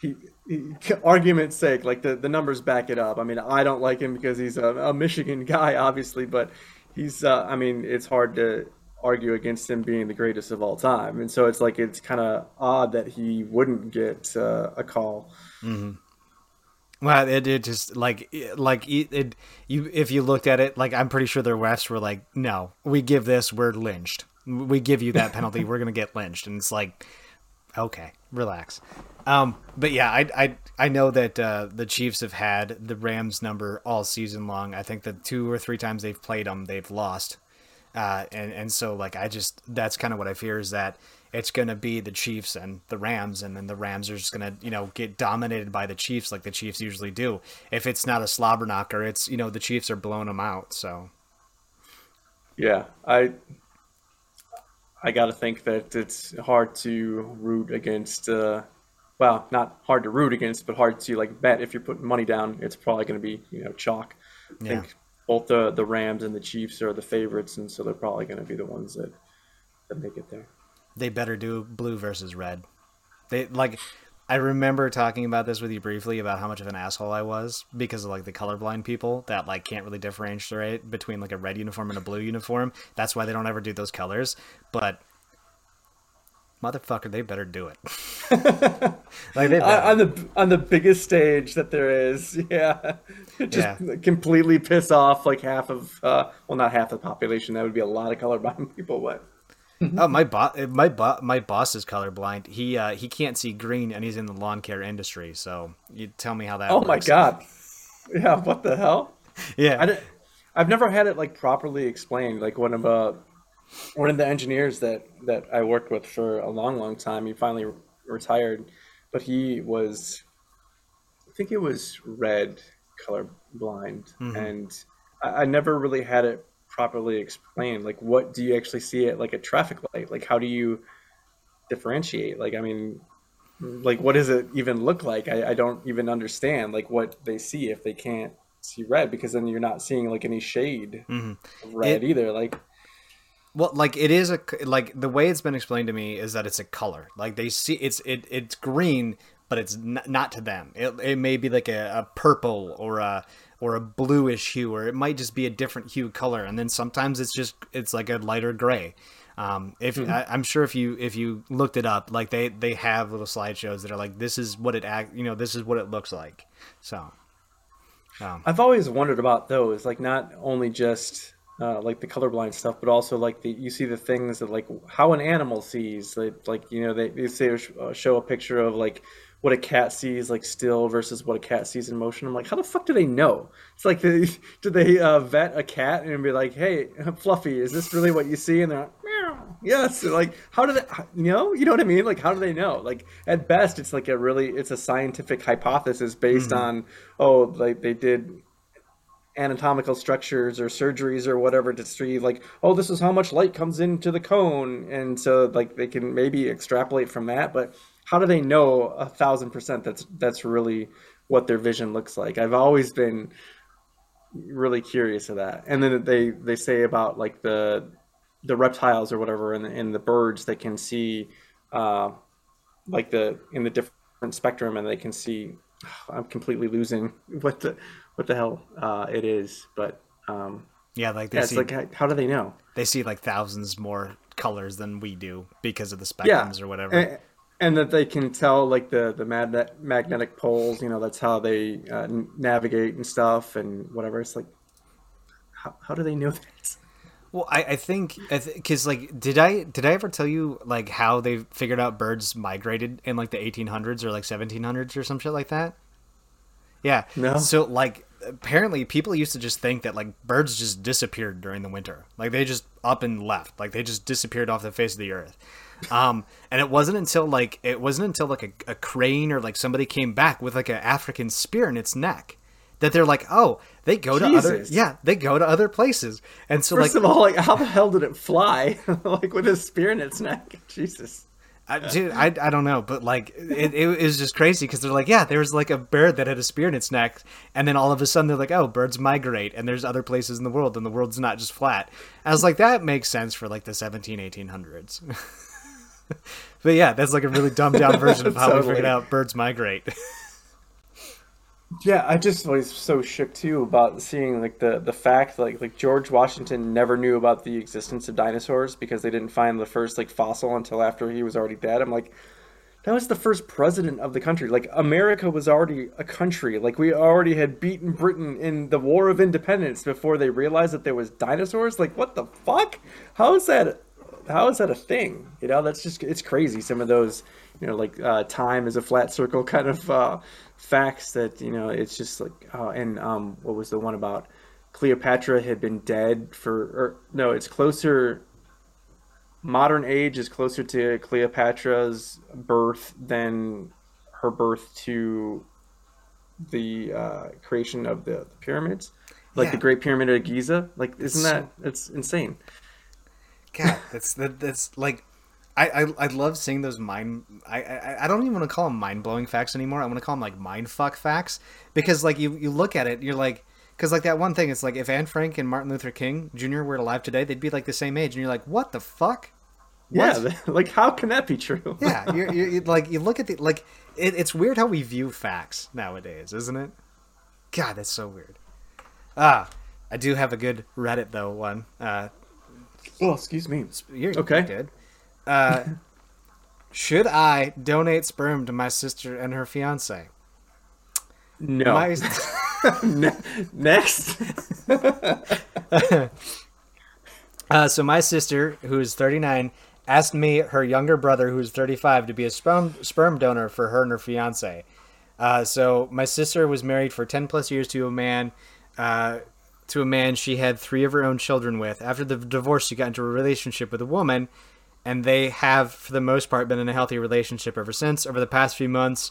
he, he argument's sake, like the, the numbers back it up. I mean, I don't like him because he's a, a Michigan guy, obviously, but he's, uh, I mean, it's hard to argue against him being the greatest of all time. And so it's like, it's kind of odd that he wouldn't get uh, a call. Mm-hmm. Well, it, it just like like it, it you if you looked at it, like I'm pretty sure their refs were like, no, we give this, we're lynched. We give you that penalty, we're gonna get lynched. And it's like, okay, relax. Um, but yeah, I I I know that uh, the Chiefs have had the Rams number all season long. I think the two or three times they've played them, they've lost. Uh, and and so like I just that's kind of what I fear is that. It's going to be the Chiefs and the Rams, and then the Rams are just going to, you know, get dominated by the Chiefs like the Chiefs usually do. If it's not a slobber knocker, it's, you know, the Chiefs are blowing them out, so. Yeah, I I got to think that it's hard to root against, uh, well, not hard to root against, but hard to, like, bet if you're putting money down. It's probably going to be, you know, chalk. I yeah. think both the, the Rams and the Chiefs are the favorites, and so they're probably going to be the ones that, that make it there. They better do blue versus red. They like, I remember talking about this with you briefly about how much of an asshole I was because of like the colorblind people that like can't really differentiate between like a red uniform and a blue uniform. That's why they don't ever do those colors. But motherfucker, they better do it. Like they better. on the on the biggest stage that there is, yeah, just yeah. completely piss off like half of uh, well, not half the population. That would be a lot of colorblind people, but. oh my boss! My bo- my boss is colorblind. He uh, he can't see green, and he's in the lawn care industry. So you tell me how that. Oh works. My god! Yeah, what the hell? Yeah, I didn't, I've never had it like properly explained. Like one of uh, one of the engineers that, that I worked with for a long, long time, he finally re- retired, but he was, I think it was red colorblind, mm-hmm. and I, I never really had it properly explained. Like, what do you actually see at like a traffic light? Like, how do you differentiate? Like, I mean, like, what does it even look like? I, I don't even understand like what they see if they can't see red, because then you're not seeing like any shade mm-hmm. of red it, either. Like, well, like it is a, like the way it's been explained to me is that it's a color. Like they see it's, it, it's green, but it's not, not to them. It, it may be like a, a purple or a, or a bluish hue, or it might just be a different hue color. And then sometimes it's just, it's like a lighter gray. Um, if mm-hmm. I, I'm sure if you, if you looked it up, like they, they have little slideshows that are like, this is what it act, you know, this is what it looks like. So, um, I've always wondered about those, like not only just, uh, like the colorblind stuff, but also like the, you see the things that like how an animal sees, like, like, you know, they, they say, uh, show a picture of like what a cat sees like still versus what a cat sees in motion. I'm like, how the fuck do they know? It's like, they, do they uh, vet a cat and be like, hey, Fluffy, is this really what you see? And they're like, meow. Yes. They're like, how do they, you know, you know what I mean? Like, how do they know? Like, at best, it's like a really, it's a scientific hypothesis based mm-hmm. on, oh, like they did anatomical structures or surgeries or whatever to see like, oh, this is how much light comes into the cone. And so like they can maybe extrapolate from that, but how do they know a thousand percent that's that's really what their vision looks like? I've always been really curious of that. And then they, they say about like the the reptiles or whatever, and, and the birds that can see uh, like the in the different spectrum, and they can see. I'm completely losing what the what the hell uh, it is, but um, yeah, like they yeah, see, it's like how, how do they know? They see like thousands more colors than we do because of the spectrums yeah. or whatever. And, And that they can tell, like, the, the mag- magnetic poles, you know, that's how they uh, navigate and stuff and whatever. It's like, how, how do they know that? Well, I, I think, because, I th- like, did I did I ever tell you, like, how they figured out birds migrated in, like, the eighteen hundreds or, like, seventeen hundreds or some shit like that? Yeah. No. So, like, apparently people used to just think that, like, birds just disappeared during the winter. Like, they just up and left. Like, they just disappeared off the face of the earth. Um, and it wasn't until like, it wasn't until like a, a crane or like somebody came back with like an African spear in its neck that they're like, oh, they go Jesus. to other, yeah, they go to other places. And so First like, of all, like how the hell did it fly? Like with a spear in its neck? Jesus. I, dude, I, I don't know, but like it, it was just crazy because they're like, yeah, there was like a bird that had a spear in its neck, and then all of a sudden they're like, oh, birds migrate, and there's other places in the world, and the world's not just flat. I was like, that makes sense for like the seventeen, eighteen hundreds. But yeah, that's like a really dumbed down version of how totally. we figured out birds migrate. Yeah, I just was so shook too about seeing like the, the fact like like George Washington never knew about the existence of dinosaurs because they didn't find the first like fossil until after he was already dead. I'm like, that was the first president of the country. Like America was already a country. Like we already had beaten Britain in the War of Independence before they realized that there was dinosaurs. Like what the fuck? How is that? How is that a thing? You know, that's just, it's crazy. Some of those, you know, like uh, time is a flat circle kind of uh, facts that, you know, it's just like, oh, and um, what was the one about Cleopatra had been dead for, or no, it's closer, modern age is closer to Cleopatra's birth than her birth to the uh, creation of the, the pyramids, like yeah. the Great Pyramid of Giza. Like, isn't that, it's insane. God, that's that, that's like, I, I I love seeing those mind. I, I I don't even want to call them mind blowing facts anymore. I want to call them like mind fuck facts, because like you, you look at it, you're like, because like that one thing, it's like if Anne Frank and Martin Luther King Junior were alive today, they'd be like the same age, and you're like, what the fuck? What? Yeah, like how can that be true? Yeah, you're, you're, you're like you look at the like it, it's weird how we view facts nowadays, isn't it? God, that's so weird. Ah, I do have a good Reddit though one. Uh, Oh, excuse me. You're okay. Good. Uh, should I donate sperm to my sister and her fiance? No. My... Next. uh, so my sister, who is thirty-nine, asked me, her younger brother, who is thirty-five, to be a sperm sperm donor for her and her fiance. Uh, so my sister was married for ten plus years to a man. Uh, To a man she had three of her own children with. After the divorce, she got into a relationship with a woman, and they have, for the most part, been in a healthy relationship ever since. Over the past few months,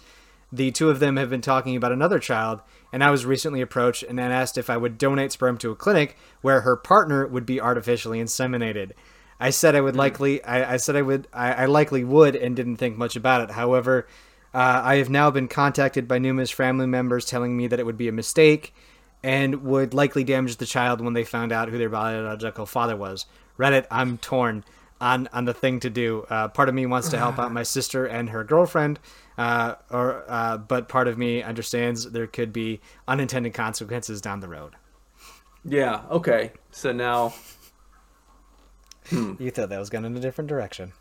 the two of them have been talking about another child, and I was recently approached and then asked if I would donate sperm to a clinic where her partner would be artificially inseminated. I said I would likely, I, I said I would, I, I likely would, and didn't think much about it. However, uh, I have now been contacted by numerous family members telling me that it would be a mistake and would likely damage the child when they found out who their biological father was. Reddit, I'm torn on, on the thing to do. Uh, part of me wants to help out my sister and her girlfriend, uh, or uh, but part of me understands there could be unintended consequences down the road. Yeah. Okay. So now. Hmm. You thought that was going in a different direction.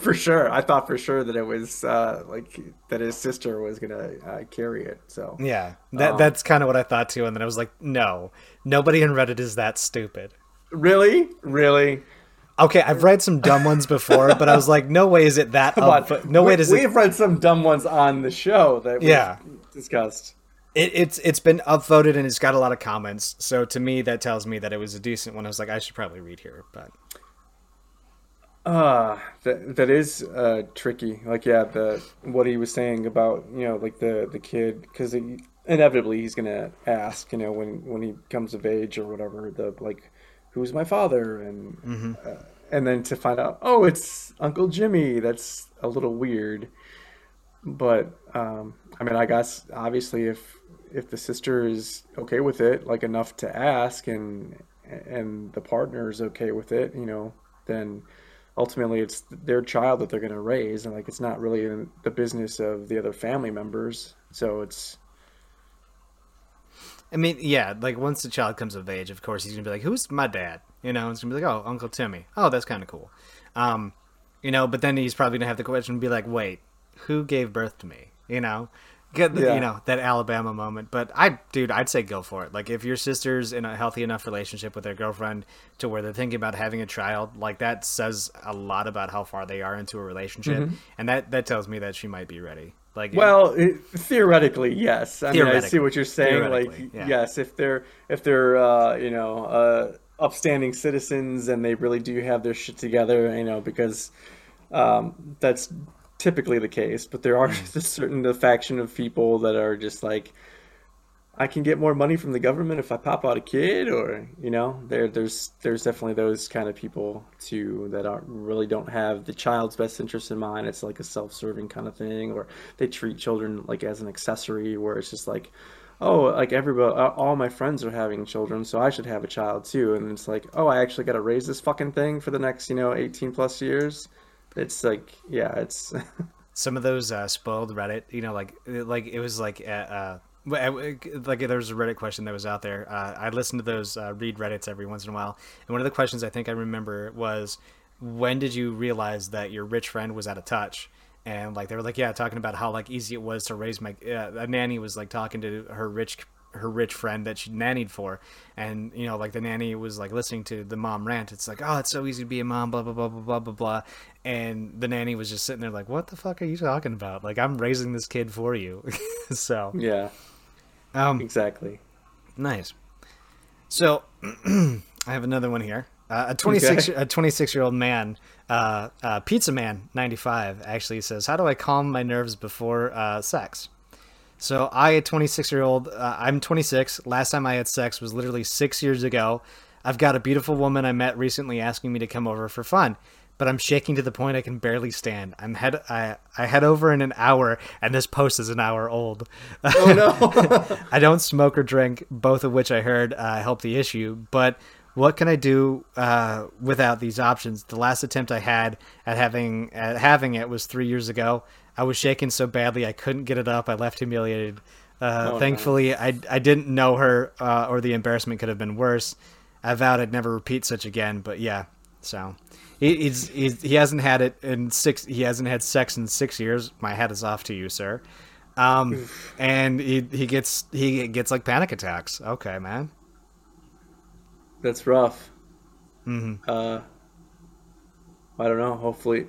For sure. I thought for sure that it was uh, like that his sister was going to uh, carry it. So yeah, that um, that's kind of what I thought too. And then I was like, no, nobody on Reddit is that stupid. Really? Really? Okay. I've read some dumb ones before, but I was like, no way is it that. Up, no we, way does we've it... read some dumb ones on the show that we've yeah. discussed. It, it's it's been upvoted and it's got a lot of comments. So to me, that tells me that it was a decent one. I was like, I should probably read here, but uh that that is uh, tricky. Like, yeah, the what he was saying about you know like the the kid, because inevitably he's gonna ask you know when when he comes of age or whatever the like who's my father and mm-hmm. uh, and then to find out oh it's Uncle Jimmy. That's a little weird, but um, I mean I guess obviously if. if the sister is okay with it, like enough to ask and, and the partner is okay with it, you know, then ultimately it's their child that they're going to raise. And like, it's not really in the business of the other family members. So it's, I mean, yeah. Like once the child comes of age, of course he's gonna be like, who's my dad? You know, it's gonna be like, oh, Uncle Timmy. Oh, that's kind of cool. Um, you know, but then he's probably gonna have the question and be like, wait, who gave birth to me? You know? Get the, yeah. You know, that Alabama moment. But I, dude, I'd say go for it. Like, if your sister's in a healthy enough relationship with their girlfriend to where they're thinking about having a child, like, that says a lot about how far they are into a relationship. Mm-hmm. And that, that tells me that she might be ready. Like, well, it, theoretically, yes. I theoretically, mean, I see what you're saying. Like, yeah. yes, if they're, if they're, uh, you know, uh, upstanding citizens and they really do have their shit together, you know, because um, that's typically the case, but there are a certain the faction of people that are just like, I can get more money from the government if I pop out a kid, or you know, there there's there's definitely those kind of people too that aren't really don't have the child's best interest in mind. It's like a self-serving kind of thing, or they treat children like as an accessory, where it's just like, oh, like everybody, all my friends are having children, so I should have a child too. And it's like, oh, I actually got to raise this fucking thing for the next, you know, eighteen plus years. It's like, yeah, it's some of those uh, spoiled Reddit, you know, like, like it was like, uh, uh like there was a Reddit question that was out there. Uh, I listened to those uh, read Reddits every once in a while. And one of the questions I think I remember was, when did you realize that your rich friend was out of touch? And like, they were like, yeah, talking about how like easy it was to raise my, uh, a nanny was like talking to her rich her rich friend that she nannied for, and you know, like the nanny was like listening to the mom rant. It's like, oh, it's so easy to be a mom, blah blah blah blah blah blah blah. And the nanny was just sitting there like, what the fuck are you talking about? Like, I'm raising this kid for you. So yeah, um exactly. Nice. So I have another one here. Uh, a twenty-six okay. a twenty-six year old man, uh, uh Pizza Man ninety-five, actually says, how do I calm my nerves before uh sex? So I, a twenty-six-year-old, uh, I'm twenty-six. Last time I had sex was literally six years ago. I've got a beautiful woman I met recently asking me to come over for fun, but I'm shaking to the point I can barely stand. I'm head, I, I head over in an hour, and this post is an hour old. Oh no! I don't smoke or drink, both of which I heard uh, help the issue, but what can I do uh, without these options? The last attempt I had at having at having it was three years ago. I was shaking so badly I couldn't get it up. I left humiliated. Uh, oh, thankfully, no. I, I didn't know her, uh, or the embarrassment could have been worse. I vowed I'd never repeat such again. But yeah, so he he's, he's, he hasn't had it in six. He hasn't had sex in six years. My hat is off to you, sir. Um, and he he gets he gets like panic attacks. Okay, man, that's rough. Mm-hmm. Uh, I don't know. Hopefully.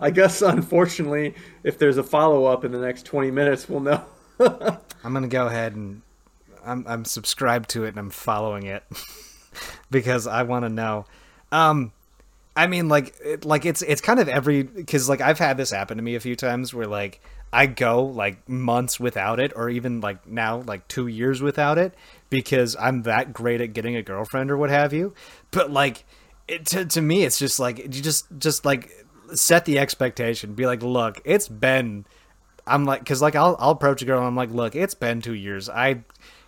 I guess, unfortunately, if there's a follow-up in the next twenty minutes, we'll know. I'm going to go ahead and I'm, I'm subscribed to it and I'm following it because I want to know. Um, I mean, like, it, like it's it's kind of every, because like I've had this happen to me a few times where like I go like months without it, or even like now like two years without it, because I'm that great at getting a girlfriend or what have you. But like it, to to me, it's just like you just just like set the expectation. Be like, look, it's been. I'm like, because like I'll I'll approach a girl and I'm like, look, it's been two years. I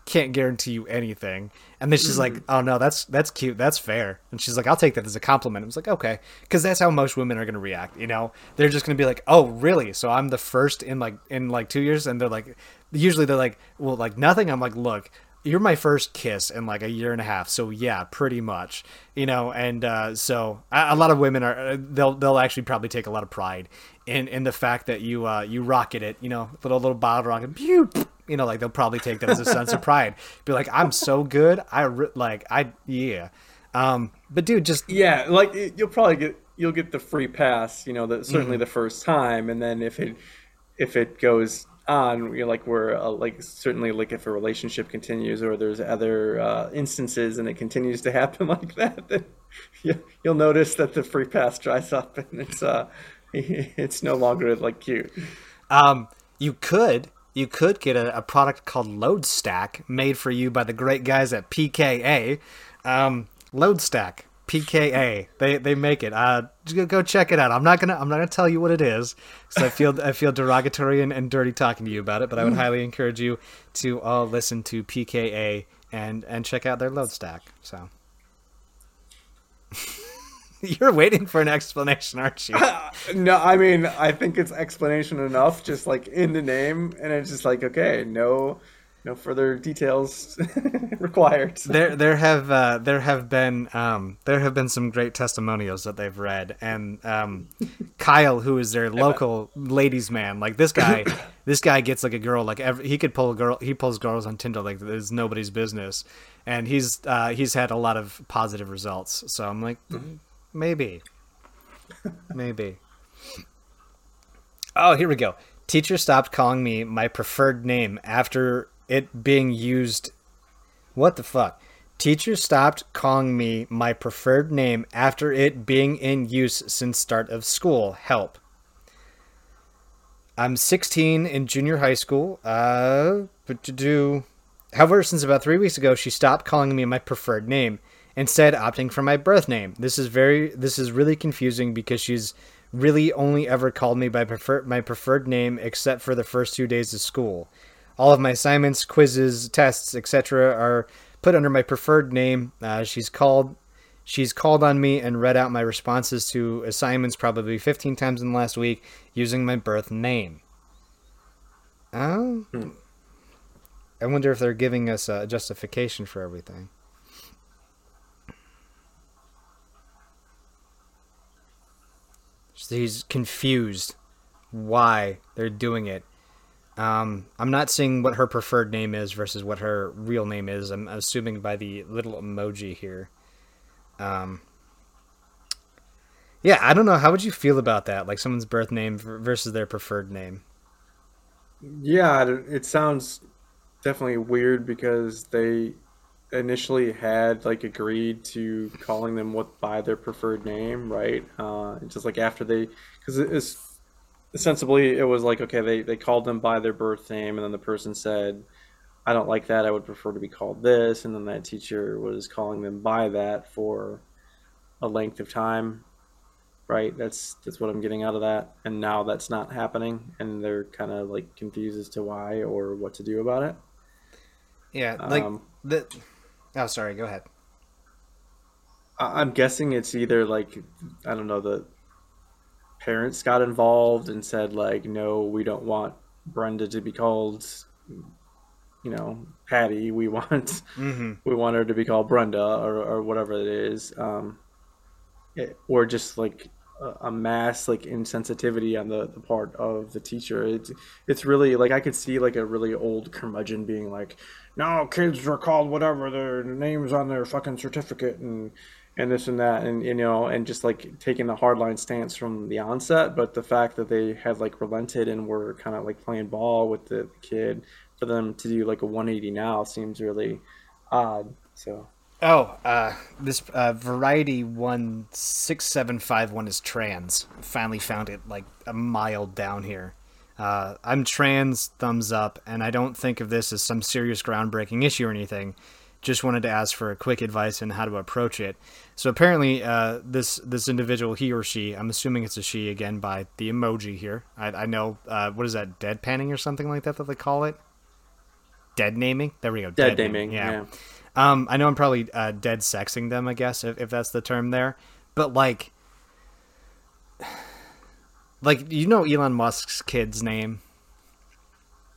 can't guarantee you anything. And then she's like, oh no, that's that's cute, that's fair. And she's like, I'll take that as a compliment. I was like, okay, because that's how most women are going to react, you know. They're just going to be like, oh really, so I'm the first in like in like two years? And they're like, usually they're like, well, like nothing. I'm like, look, you're my first kiss in like a year and a half, so yeah, pretty much, you know. And uh so a, a lot of women are they'll they'll actually probably take a lot of pride in in the fact that you uh you rocket it, you know, little little bottle rocket, pew, you know, like they'll probably take that as a sense of pride. Be like, I'm so good. I re- like, I, yeah. Um, but dude, just, yeah. Like you'll probably get, you'll get the free pass, you know, the, certainly mm-hmm. the first time. And then if it, if it goes on, you're like, we're uh, like, certainly like if a relationship continues or there's other uh, instances and it continues to happen like that, then you, you'll notice that the free pass dries up and it's, uh, it's no longer like cute. Um, you could, You could get a, a product called LoadStack, made for you by the great guys at P K A. Um, LoadStack, P K A, they they make it. Uh, go check it out. I'm not gonna I'm not gonna tell you what it is, because I feel I feel derogatory and, and dirty talking to you about it. But I would highly encourage you to all listen to P K A and and check out their LoadStack. So. You're waiting for an explanation, aren't you? Uh, no, I mean, I think it's explanation enough, just like in the name, and it's just like, okay, no, no further details required. There, there have, uh, there have been, um, there have been some great testimonials that they've read, and um, Kyle, who is their local ladies' man, like this guy, this guy gets like a girl, like every, he could pull a girl, he pulls girls on Tinder like there's nobody's business, and he's, uh, he's had a lot of positive results. So I'm like. Mm-hmm. Maybe. Maybe. Oh, here we go. Teacher stopped calling me my preferred name after it being used. What the fuck? Teacher stopped calling me my preferred name after it being in use since start of school. Help. I'm sixteen in junior high school. Uh, but to do. However, since about three weeks ago, she stopped calling me my preferred name. Instead, opting for my birth name. This is very, this is really confusing because she's really only ever called me by prefer, my preferred name except for the first two days of school. All of my assignments, quizzes, tests, et cetera are put under my preferred name. Uh, she's called, she's called on me and read out my responses to assignments probably fifteen times in the last week using my birth name. Oh, hmm. I wonder if they're giving us a justification for everything. He's confused why they're doing it. Um, I'm not seeing what her preferred name is versus what her real name is. I'm assuming by the little emoji here. Um, yeah, I don't know. How would you feel about that? Like someone's birth name versus their preferred name? Yeah, it sounds definitely weird because they initially had like agreed to calling them what by their preferred name, right? Uh just like after they, because it is sensibly it was like, okay, they they called them by their birth name, and then the person said, I don't like that, I would prefer to be called this, and then that teacher was calling them by that for a length of time, right? That's that's what I'm getting out of that. And now that's not happening, and they're kind of like confused as to why or what to do about it. Yeah, like um, the Oh, sorry. Go ahead. I'm guessing it's either like, I don't know, the parents got involved and said like, no, we don't want Brenda to be called, you know, Patty. We want, mm-hmm. we want her to be called Brenda, or, or whatever it is. Um, it, or just like a, a mass like insensitivity on the, the part of the teacher. It's, it's really like, I could see like a really old curmudgeon being like, no, kids are called whatever, their name's on their fucking certificate and and this and that, and you know, and just like taking the hardline stance from the onset. But the fact that they had like relented and were kind of like playing ball with the kid, for them to do like a one eighty now seems really odd. So Oh, uh, this uh, Variety one six seven five one is trans. Finally found it like a mile down here. Uh, I'm trans, thumbs up, and I don't think of this as some serious groundbreaking issue or anything. Just wanted to ask for quick advice on how to approach it. So apparently uh, this this individual, he or she, I'm assuming it's a she again by the emoji here. I, I know, uh, what is that, deadpanning or something like that that they call it? Dead naming? There we go. Dead, dead naming, naming. Yeah. yeah. Um, I know I'm probably uh, dead sexing them, I guess, if, if that's the term there. But like, like, you know Elon Musk's kid's name?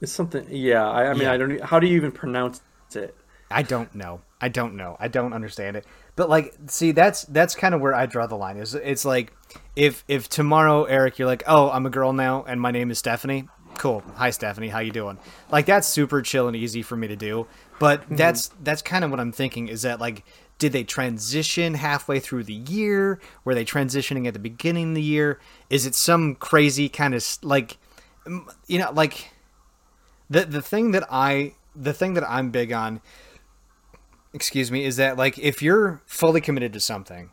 It's something, yeah. I, I mean, yeah. I don't, how do you even pronounce it? I don't know. I don't know. I don't understand it. But like, see, that's that's kind of where I draw the line. Is it's like, if if tomorrow, Eric, you're like, oh, I'm a girl now, and my name is Stephanie. Cool. Hi, Stephanie. How you doing? Like, that's super chill and easy for me to do. But that's mm-hmm. that's kind of what I'm thinking. Is that like, did they transition halfway through the year? Were they transitioning at the beginning of the year? Is it some crazy kind of like, you know, like the the thing that I the thing that I'm big on. Excuse me, is that like, if you're fully committed to something,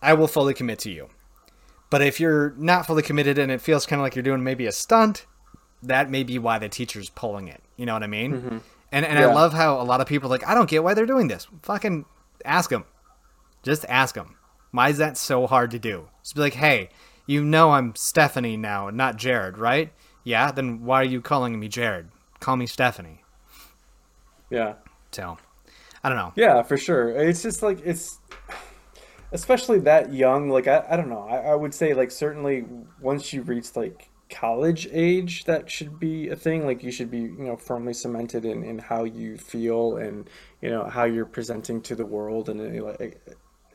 I will fully commit to you. But if you're not fully committed and it feels kind of like you're doing maybe a stunt, that may be why the teacher's pulling it. You know what I mean? Mm-hmm. And and yeah. I love how a lot of people are like, I don't get why they're doing this. Fucking ask them. Just ask them. Why is that so hard to do? Just be like, hey, you know I'm Stephanie now and not Jared, right? Yeah, then why are you calling me Jared? Call me Stephanie. Yeah. So... I don't know. Yeah, for sure. It's just like, it's especially that young, like, I, I don't know. I, I would say, like, certainly once you reach like college age, that should be a thing. Like, you should be, you know, firmly cemented in, in how you feel and, you know, how you're presenting to the world, and like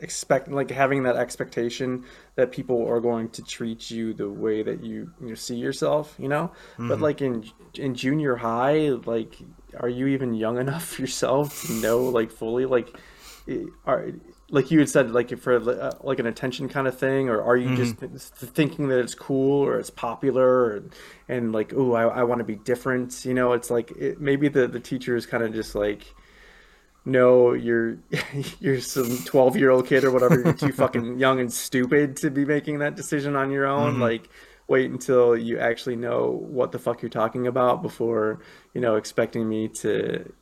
expect, like having that expectation that people are going to treat you the way that you, you know, see yourself, you know, mm-hmm. but like in, in junior high, like, are you even young enough yourself to know, like, fully, like, are, like you had said, like, for uh, like an attention kind of thing, or are you mm-hmm. just th- thinking that it's cool or it's popular, or, and like, oh, I, I want to be different, you know? It's like, it, maybe the, the teacher is kind of just like, no, you're you're some twelve year old kid or whatever. You're too fucking young and stupid to be making that decision on your own. Mm-hmm. Like, wait until you actually know what the fuck you're talking about before, you know, expecting me to,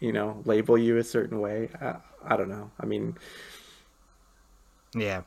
you know, label you a certain way. I, I don't know. I mean, yeah.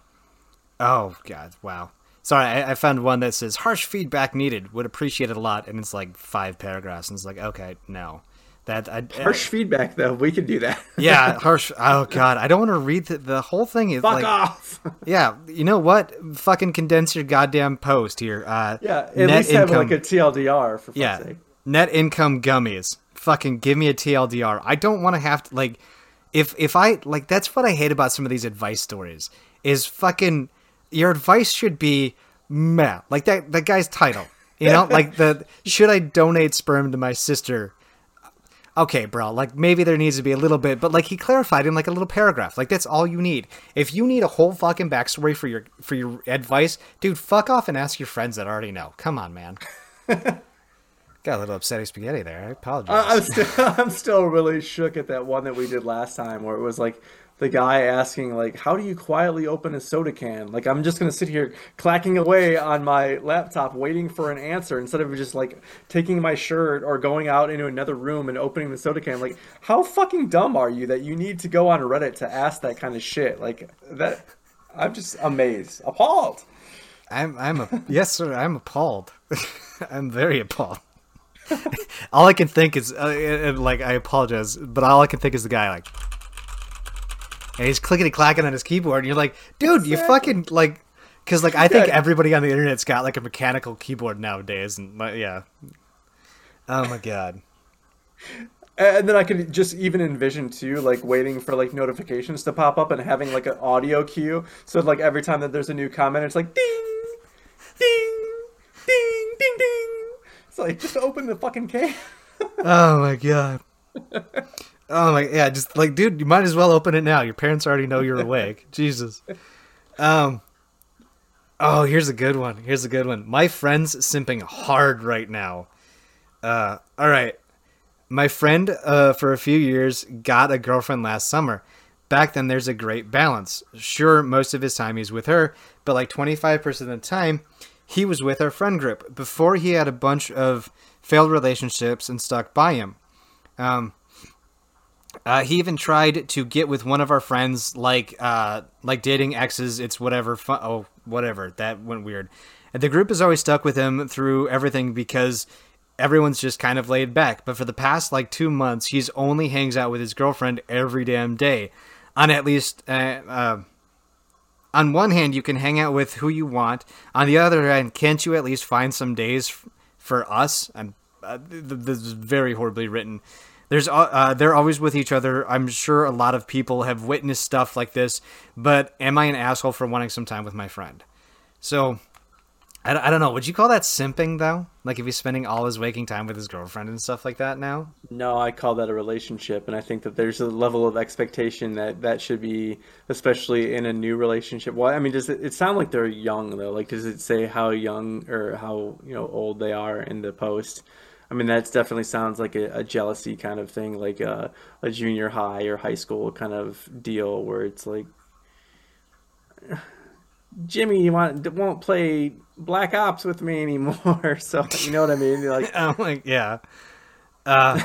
Oh God. Wow. Sorry. I, I found one that says harsh feedback needed, would appreciate it a lot. And it's like five paragraphs. And it's like, okay, no, that I, harsh I, feedback though. We can do that. Yeah. Harsh. Oh God. I don't want to read the, the whole thing. Is fuck like, off. Yeah, you know what? Fucking condense your goddamn post here. Uh, yeah, at net least income, have like a T L D R for fuck's yeah, sake. Net income gummies. Fucking give me a T L D R. I don't want to have to, like, if if I, like, that's what I hate about some of these advice stories, is fucking, your advice should be meh. Like that, that guy's title, you know? Like, the, should I donate sperm to my sister? Okay, bro, like, maybe there needs to be a little bit, but like, he clarified in like a little paragraph. Like, that's all you need. If you need a whole fucking backstory for your for your advice, dude, fuck off and ask your friends that already know. Come on, man. Got a little upsetting spaghetti there. I apologize. I'm still, I'm still really shook at that one that we did last time, where it was like the guy asking, like, how do you quietly open a soda can? Like, I'm just going to sit here clacking away on my laptop waiting for an answer, instead of just, like, taking my shirt or going out into another room and opening the soda can. Like, how fucking dumb are you that you need to go on Reddit to ask that kind of shit? Like, that, I'm just amazed. Appalled. I'm, I'm, a, yes, sir, I'm appalled. I'm very appalled. All I can think is, uh, and, like, I apologize, but all I can think is the guy, like... And he's clickety-clacking on his keyboard, and you're like, dude, you fucking, like... Because, like, I think everybody on the internet's got, like, a mechanical keyboard nowadays, and, yeah. Oh, my God. And then I could just even envision, too, like, waiting for, like, notifications to pop up and having, like, an audio cue. So, like, every time that there's a new comment, it's like, ding, ding, ding, ding, ding. It's like, just open the fucking can. Oh, my God. Oh my, yeah, just like, dude, you might as well open it now. Your parents already know you're awake. Jesus. Um, oh, here's a good one. Here's a good one. My friend's simping hard right now. Uh, all right. My friend, uh, for a few years, got a girlfriend last summer. back then there's a great balance. Sure, most of his time he's with her, but like twenty-five percent of the time he was with our friend group before he had a bunch of failed relationships and stuck by him. Um, uh, he even tried to get with one of our friends, like, uh, like dating exes. It's whatever. Fun- oh, whatever. That went weird. And the group has always stuck with him through everything because everyone's just kind of laid back. But for the past like two months, he's only hangs out with his girlfriend every damn day. On at least, uh, uh, on one hand, you can hang out with who you want. On the other hand, can't you at least find some days f- for us? I'm, uh, this is very horribly written. There's, uh, they're always with each other. I'm sure a lot of people have witnessed stuff like this, but am I an asshole for wanting some time with my friend? So, I, I don't know. Would you call that simping, though? Like, if he's spending all his waking time with his girlfriend and stuff like that now? No, I call that a relationship, and I think that there's a level of expectation that that should be, especially in a new relationship. Well, I mean, does it, it sound like they're young, though? Like, does it say how young or how, you know, old they are in the post? I mean, that definitely sounds like a, a jealousy kind of thing, like a, a junior high or high school kind of deal where it's like, Jimmy, you want won't play Black Ops with me anymore. So, you know what I mean? You're like, I'm like, yeah. Uh,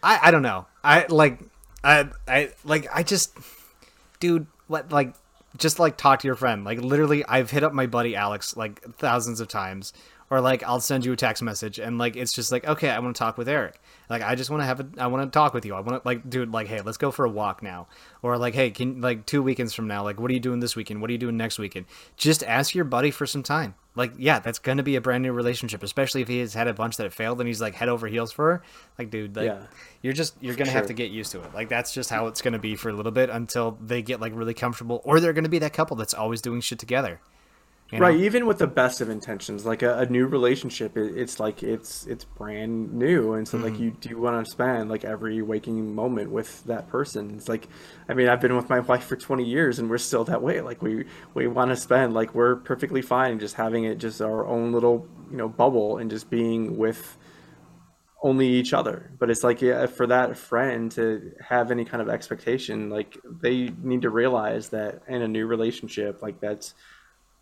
I I don't know. I like I I like I just, dude, what like just like talk to your friend. Like, literally, I've hit up my buddy Alex like thousands of times. Or, like, I'll send you a text message, and, like, it's just like, okay, I want to talk with Eric. Like, I just want to have a, I want to talk with you. I want to, like, dude, like, hey, let's go for a walk now. Or, like, hey, can, like, two weekends from now, like, what are you doing this weekend? What are you doing next weekend? Just ask your buddy for some time. Like, yeah, that's going to be a brand new relationship, especially if he has had a bunch that failed and he's, like, head over heels for her. Like, dude, like, yeah. you're just, you're going to sure. have to get used to it. Like, that's just how it's going to be for a little bit until they get, like, really comfortable. Or they're going to be that couple that's always doing shit together. You know? Right, even with the best of intentions, like a, a new relationship, it, it's like it's it's brand new, and so mm-hmm. like you do want to spend like every waking moment with that person. It's like, I mean, I've been with my wife for twenty years, and we're still that way. Like we we want to spend like we're perfectly fine just having it just our own little you know bubble and just being with only each other. But it's like yeah, for that friend to have any kind of expectation, like they need to realize that in a new relationship, like that's.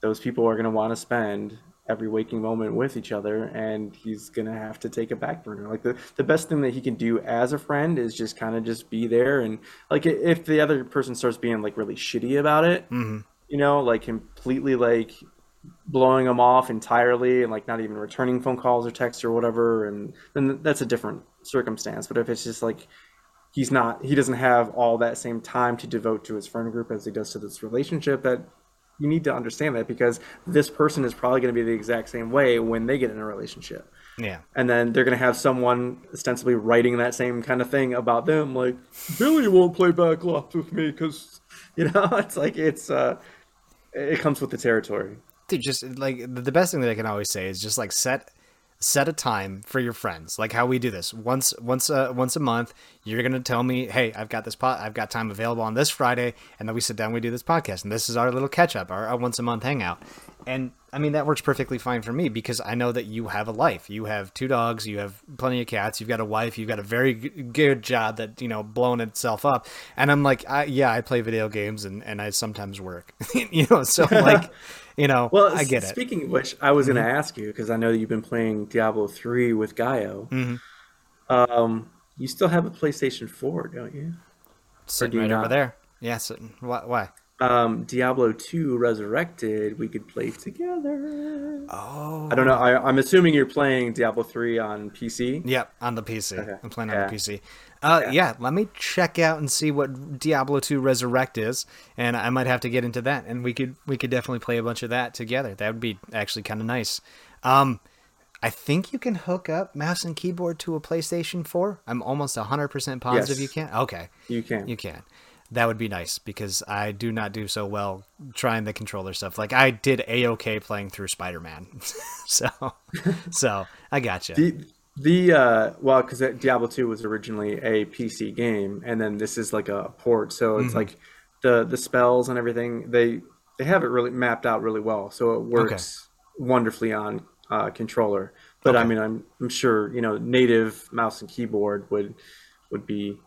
Those people are going to want to spend every waking moment with each other, and he's going to have to take a back burner. Like the, the best thing that he can do as a friend is just kind of just be there. And like, if the other person starts being like really shitty about it, mm-hmm. you know, like completely like blowing them off entirely and like not even returning phone calls or texts or whatever. And then that's a different circumstance. But if it's just like, he's not, he doesn't have all that same time to devote to his friend group as he does to this relationship, that you need to understand that, because this person is probably going to be the exact same way when they get in a relationship. Yeah. And then they're going to have someone ostensibly writing that same kind of thing about them. Like, Billy won't play back lots with me. Cause you know, it's like, it's, uh, it comes with the territory. Dude, just like the best thing that I can always say is just like set, set a time for your friends. Like how we do this once, once, uh, once a month, you're going to tell me, hey, I've got this pot. I've got time available on this Friday. And then we sit down, we do this podcast. And this is our little catch up, our, our once a month hangout. And I mean, that works perfectly fine for me because I know that you have a life. You have two dogs, you have plenty of cats, you've got a wife, you've got a very good job that, you know, blown itself up. And I'm like, I, yeah, I play video games and, and I sometimes work, you know, so like, you know, well, I get speaking it. Speaking of which, I was mm-hmm. going to ask you, because I know that you've been playing Diablo three with Gaio. Mm-hmm. Um, you still have a PlayStation four, don't you? Sitting right over there. Yeah, sitting. Why? Why? Um, Diablo two Resurrected, we could play together. Oh. I don't know. I, I'm assuming you're playing Diablo three on P C? Yep, on the P C. Okay. I'm playing yeah. on the P C. Uh, yeah. yeah, let me check out and see what Diablo two Resurrect is, and I might have to get into that, and we could we could definitely play a bunch of that together. That would be actually kind of nice. Um, I think you can hook up mouse and keyboard to a PlayStation four. I'm almost one hundred percent positive yes. you can. Okay. You can. You can. That would be nice because I do not do so well trying the controller stuff. Like I did A-okay playing through Spider-Man. so, so I gotcha. The, the uh, well, cause Diablo two was originally a P C game and then this is like a port. So it's mm-hmm. like the, the spells and everything, they, they have it really mapped out really well. So it works okay. wonderfully on uh controller, but okay. I mean, I'm, I'm sure, you know, native mouse and keyboard would, would be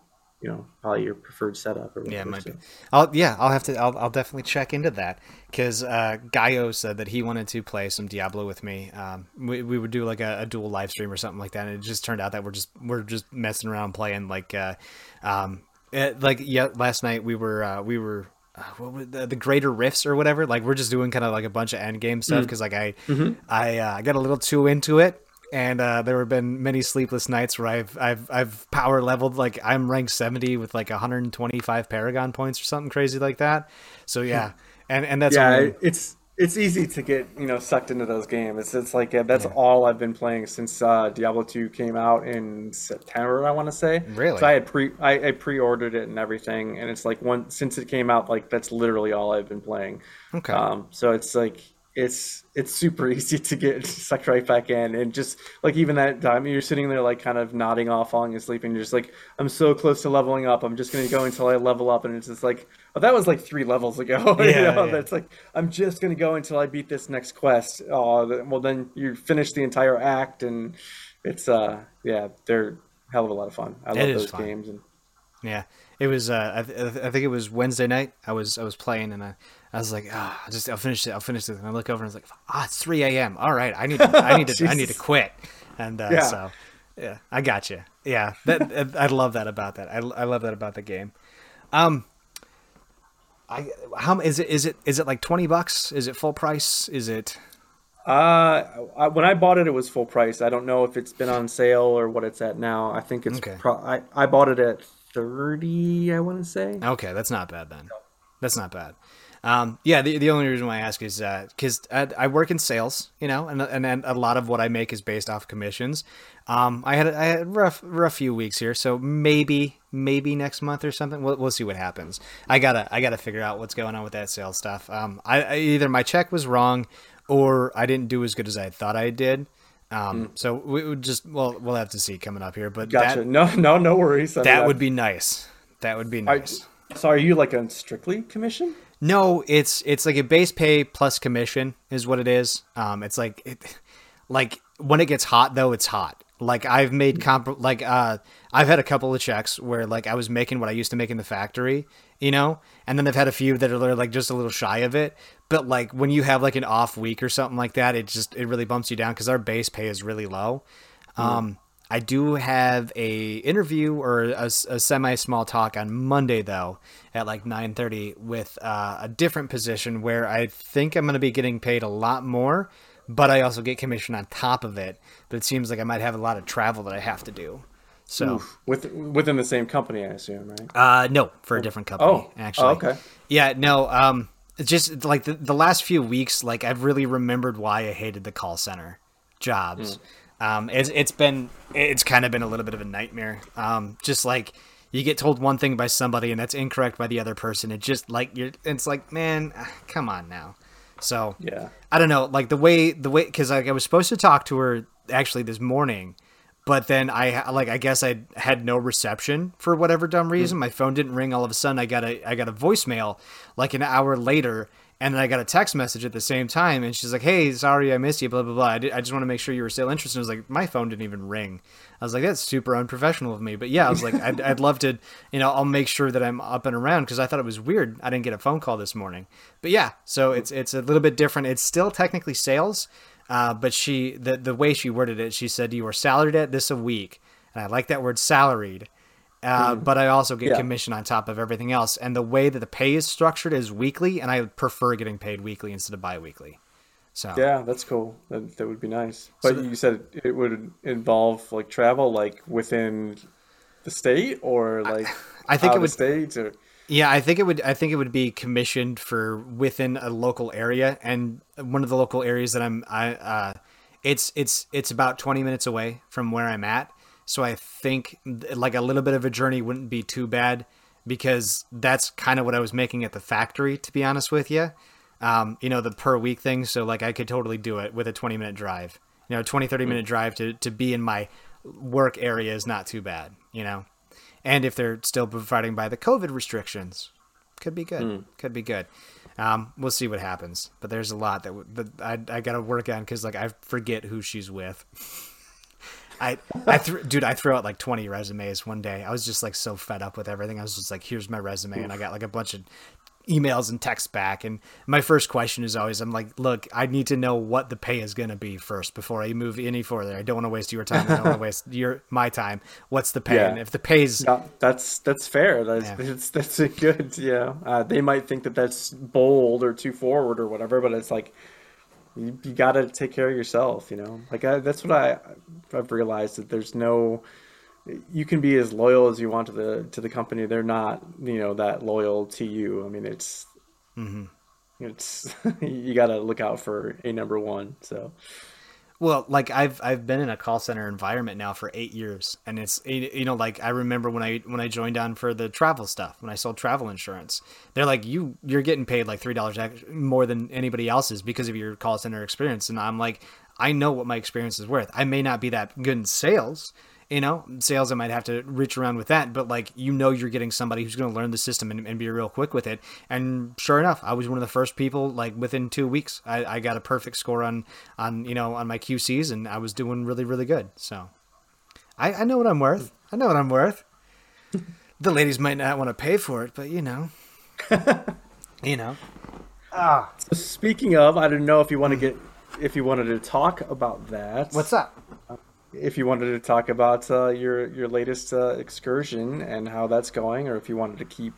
you know, probably your preferred setup or whatever. Yeah, it might so. be. I'll, yeah, I'll have to, I'll, I'll definitely check into that, because uh, Gaio said that he wanted to play some Diablo with me. Um, we, we would do like a, a dual live stream or something like that, and it just turned out that we're just we're just messing around playing like, uh, um, it, like yeah, last night we were uh, we were. Uh, what was the, the greater rifts or whatever, like we're just doing kind of like a bunch of end game stuff because mm. like I mm-hmm. I uh, got a little too into it, and uh, there have been many sleepless nights where I've I've I've power leveled, like I'm ranked seventy with like one hundred twenty-five paragon points or something crazy like that. So yeah, and and that's yeah we... it's it's easy to get, you know, sucked into those games. It's it's like yeah, that's yeah. all I've been playing since uh, Diablo two came out in September, I want to say. Really? So I had pre I, I pre-ordered it and everything, and it's like one since it came out, like that's literally all I've been playing. Okay. Um, so it's like it's it's super easy to get sucked right back in, and just like even that time you're sitting there like kind of nodding off, falling asleep, and you're just like, I'm so close to leveling up. I'm just gonna go until I level up, and it's just like, oh, that was like three levels ago. Yeah, you know? yeah. That's like, I'm just gonna go until I beat this next quest. Oh, well then you finish the entire act, and it's uh yeah, they're a hell of a lot of fun. I love those fun. games. And yeah, it was uh I, th- I think it was Wednesday night. I was I was playing and I. I was like, ah, oh, just I'll finish it. I'll finish it. And I look over and I was like, ah, oh, it's three a.m. All right, I need, to, I need to, I need to quit. And uh, yeah. so, yeah, I got you. Yeah, that, I love that about that. I, I love that about the game. Um, I how is it? Is it is it like twenty bucks? Is it full price? Is it? Uh, I, when I bought it, it was full price. I don't know if it's been on sale or what it's at now. I think it's. Okay. Pro- I I bought it at thirty. I want to say. Okay, that's not bad then. That's not bad. Um, yeah, the, the only reason why I ask is because uh, I, I work in sales, you know, and, and and a lot of what I make is based off commissions. Um, I had I had a rough rough few weeks here, so maybe maybe next month or something. We'll we'll see what happens. I gotta I gotta figure out what's going on with that sales stuff. Um, I, I either my check was wrong, or I didn't do as good as I thought I did. Um, mm. So we would just well we'll have to see coming up here. But gotcha. That, no no no worries. I that mean, would I've... be nice. That would be nice. Are, so are you like on strictly commission? No, it's it's like a base pay plus commission is what it is. Um, it's like it, like when it gets hot though, it's hot. Like I've made comp, like uh, I've had a couple of checks where like I was making what I used to make in the factory, you know, and then I've had a few that are like just a little shy of it. But like when you have like an off week or something like that, it just it really bumps you down because our base pay is really low. Mm-hmm. Um, I do have a interview or a, a semi small talk on Monday though at like nine thirty with uh, a different position where I think I'm going to be getting paid a lot more, but I also get commission on top of it. But it seems like I might have a lot of travel that I have to do. So Oof. with within the same company, I assume, right? Uh, no, for a different company. Oh, actually, oh, okay, yeah, no, um, just like the, the last few weeks, like I've really remembered why I hated the call center jobs. Mm. Um, it's, it's been, it's kind of been a little bit of a nightmare. Um, just like you get told one thing by somebody and that's incorrect by the other person. It just like, you're, it's like, man, come on now. So yeah, I don't know. Like the way, the way, cause like I was supposed to talk to her actually this morning, but then I like, I guess I had no reception for whatever dumb reason. Mm-hmm. My phone didn't ring. All of a sudden I got a, I got a voicemail like an hour later. And then I got a text message at the same time, and she's like, "Hey, sorry, I missed you, blah, blah, blah. I, did, I just want to make sure you were still interested." And I was like, my phone didn't even ring. I was like, that's super unprofessional of me. But yeah, I was like, I'd, I'd love to, you know, I'll make sure that I'm up and around because I thought it was weird. I didn't get a phone call this morning. But yeah, so it's it's a little bit different. It's still technically sales, uh, but she the, the way she worded it, she said, "You are salaried at this a week." And I like that word salaried. Uh, mm. But I also get yeah. commission on top of everything else. And the way that the pay is structured is weekly, and I prefer getting paid weekly instead of bi-weekly. So yeah, that's cool. That, that would be nice. But so, you said it would involve like travel, like within the state or like I, I think out it would, of state or... Yeah, I think it would, I think it would be commissioned for within a local area. And one of the local areas that I'm, I, uh, it's, it's, it's about twenty minutes away from where I'm at. So I think like a little bit of a journey wouldn't be too bad because that's kind of what I was making at the factory, to be honest with you. Um, you know, the per week thing. So like I could totally do it with a twenty minute drive, you know, twenty, thirty minute drive to, to be in my work area is not too bad, you know, and if they're still providing by the COVID restrictions, could be good, mm. could be good. Um, we'll see what happens, but there's a lot that, w- that I, I got to work on. Cause like I forget who she's with. I, I th- dude, I threw out like twenty resumes one day. I was just like so fed up with everything. I was just like, here's my resume. Oof. And I got like a bunch of emails and texts back. And my first question is always, I'm like, look, I need to know what the pay is going to be first before I move any further. I don't want to waste your time. I don't want to waste your, my time. What's the pay? Yeah. And if the pay's no, that's, that's fair. That's, yeah. that's, that's a good, yeah. Uh, they might think that that's bold or too forward or whatever, but it's like, you, you got to take care of yourself, you know, like I, that's what I, I've realized that there's no, you can be as loyal as you want to the, to the company. They're not, you know, that loyal to you. I mean, it's, mm-hmm. it's, you got to look out for a number one. So, well, like I've, I've been in a call center environment now for eight years and it's, you know, like I remember when I, when I joined on for the travel stuff, when I sold travel insurance, they're like, you, you're getting paid like three dollars more than anybody else's because of your call center experience. And I'm like, I know what my experience is worth. I may not be that good in sales, you know, sales, I might have to reach around with that, but like, you know, you're getting somebody who's going to learn the system and, and be real quick with it. And sure enough, I was one of the first people, like within two weeks, I, I got a perfect score on, on, you know, on my Q Cs and I was doing really, really good. So I, I know what I'm worth. I know what I'm worth. The ladies might not want to pay for it, but you know, you know, ah, so speaking of, I don't know if you want to get, if you wanted to talk about that. What's up? If you wanted to talk about uh, your your latest uh, excursion and how that's going, or if you wanted to keep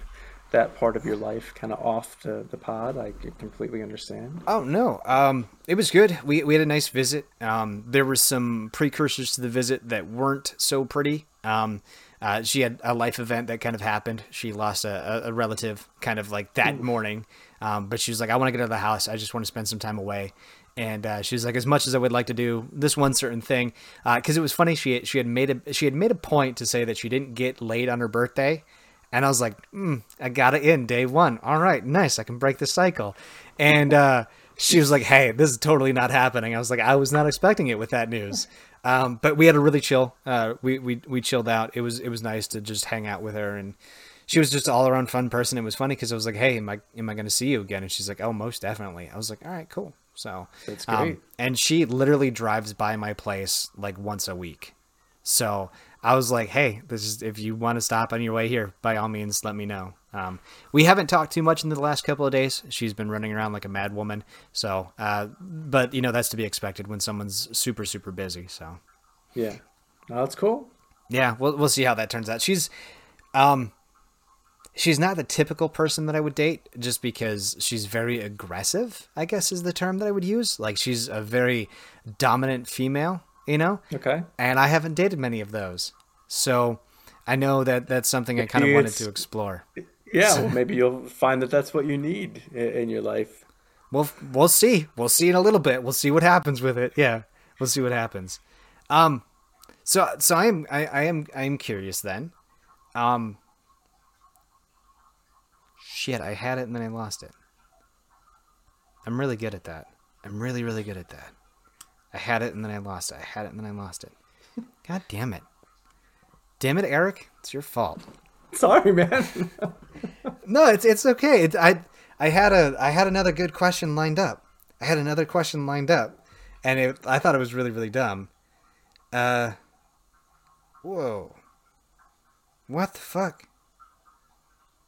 that part of your life kind of off the, the pod, I completely understand. Oh, no. Um, it was good. We we had a nice visit. Um, there were some precursors to the visit that weren't so pretty. Um, uh, she had a life event that kind of happened. She lost a, a relative kind of like that Ooh. morning. Um, but she was like, I want to get out of the house. I just want to spend some time away. And uh, she was like, as much as I would like to do this one certain thing, because uh, it was funny, she she had made a she had made a point to say that she didn't get laid on her birthday, and I was like, mm, I got it in day one. All right, nice, I can break the cycle. And uh, she was like, hey, this is totally not happening. I was like, I was not expecting it with that news. Um, but we had a really chill. Uh, we we we chilled out. It was it was nice to just hang out with her, and she was just an all around fun person. It was funny because I was like, hey, am I am I going to see you again? And she's like, oh, most definitely. I was like, all right, cool. So, that's great. Um, and she literally drives by my place like once a week. So I was like, hey, this is, if you want to stop on your way here, by all means, let me know. Um, we haven't talked too much in the last couple of days. She's been running around like a mad woman. So, uh, but you know, that's to be expected when someone's super, super busy. So yeah, no, that's cool. Yeah. We'll, we'll see how that turns out. She's, um, She's not the typical person that I would date just because she's very aggressive, I guess is the term that I would use. Like she's a very dominant female, you know? Okay. And I haven't dated many of those. So I know that that's something I kind of wanted to explore. Yeah. Well, maybe you'll find that that's what you need in your life. Well, we'll see. We'll see in a little bit. We'll see what happens with it. Yeah. We'll see what happens. Um, so, so I am, I, I am, I am curious then. Um, Shit, I had it and then I lost it. I'm really good at that. I'm really, really good at that. I had it and then I lost it. I had it and then I lost it. God damn it. Damn it, Eric. It's your fault. Sorry, man. No, it's it's okay. It, I I had a I had another good question lined up. I had another question lined up. And it, I thought it was really, really dumb. Uh, whoa. What the fuck?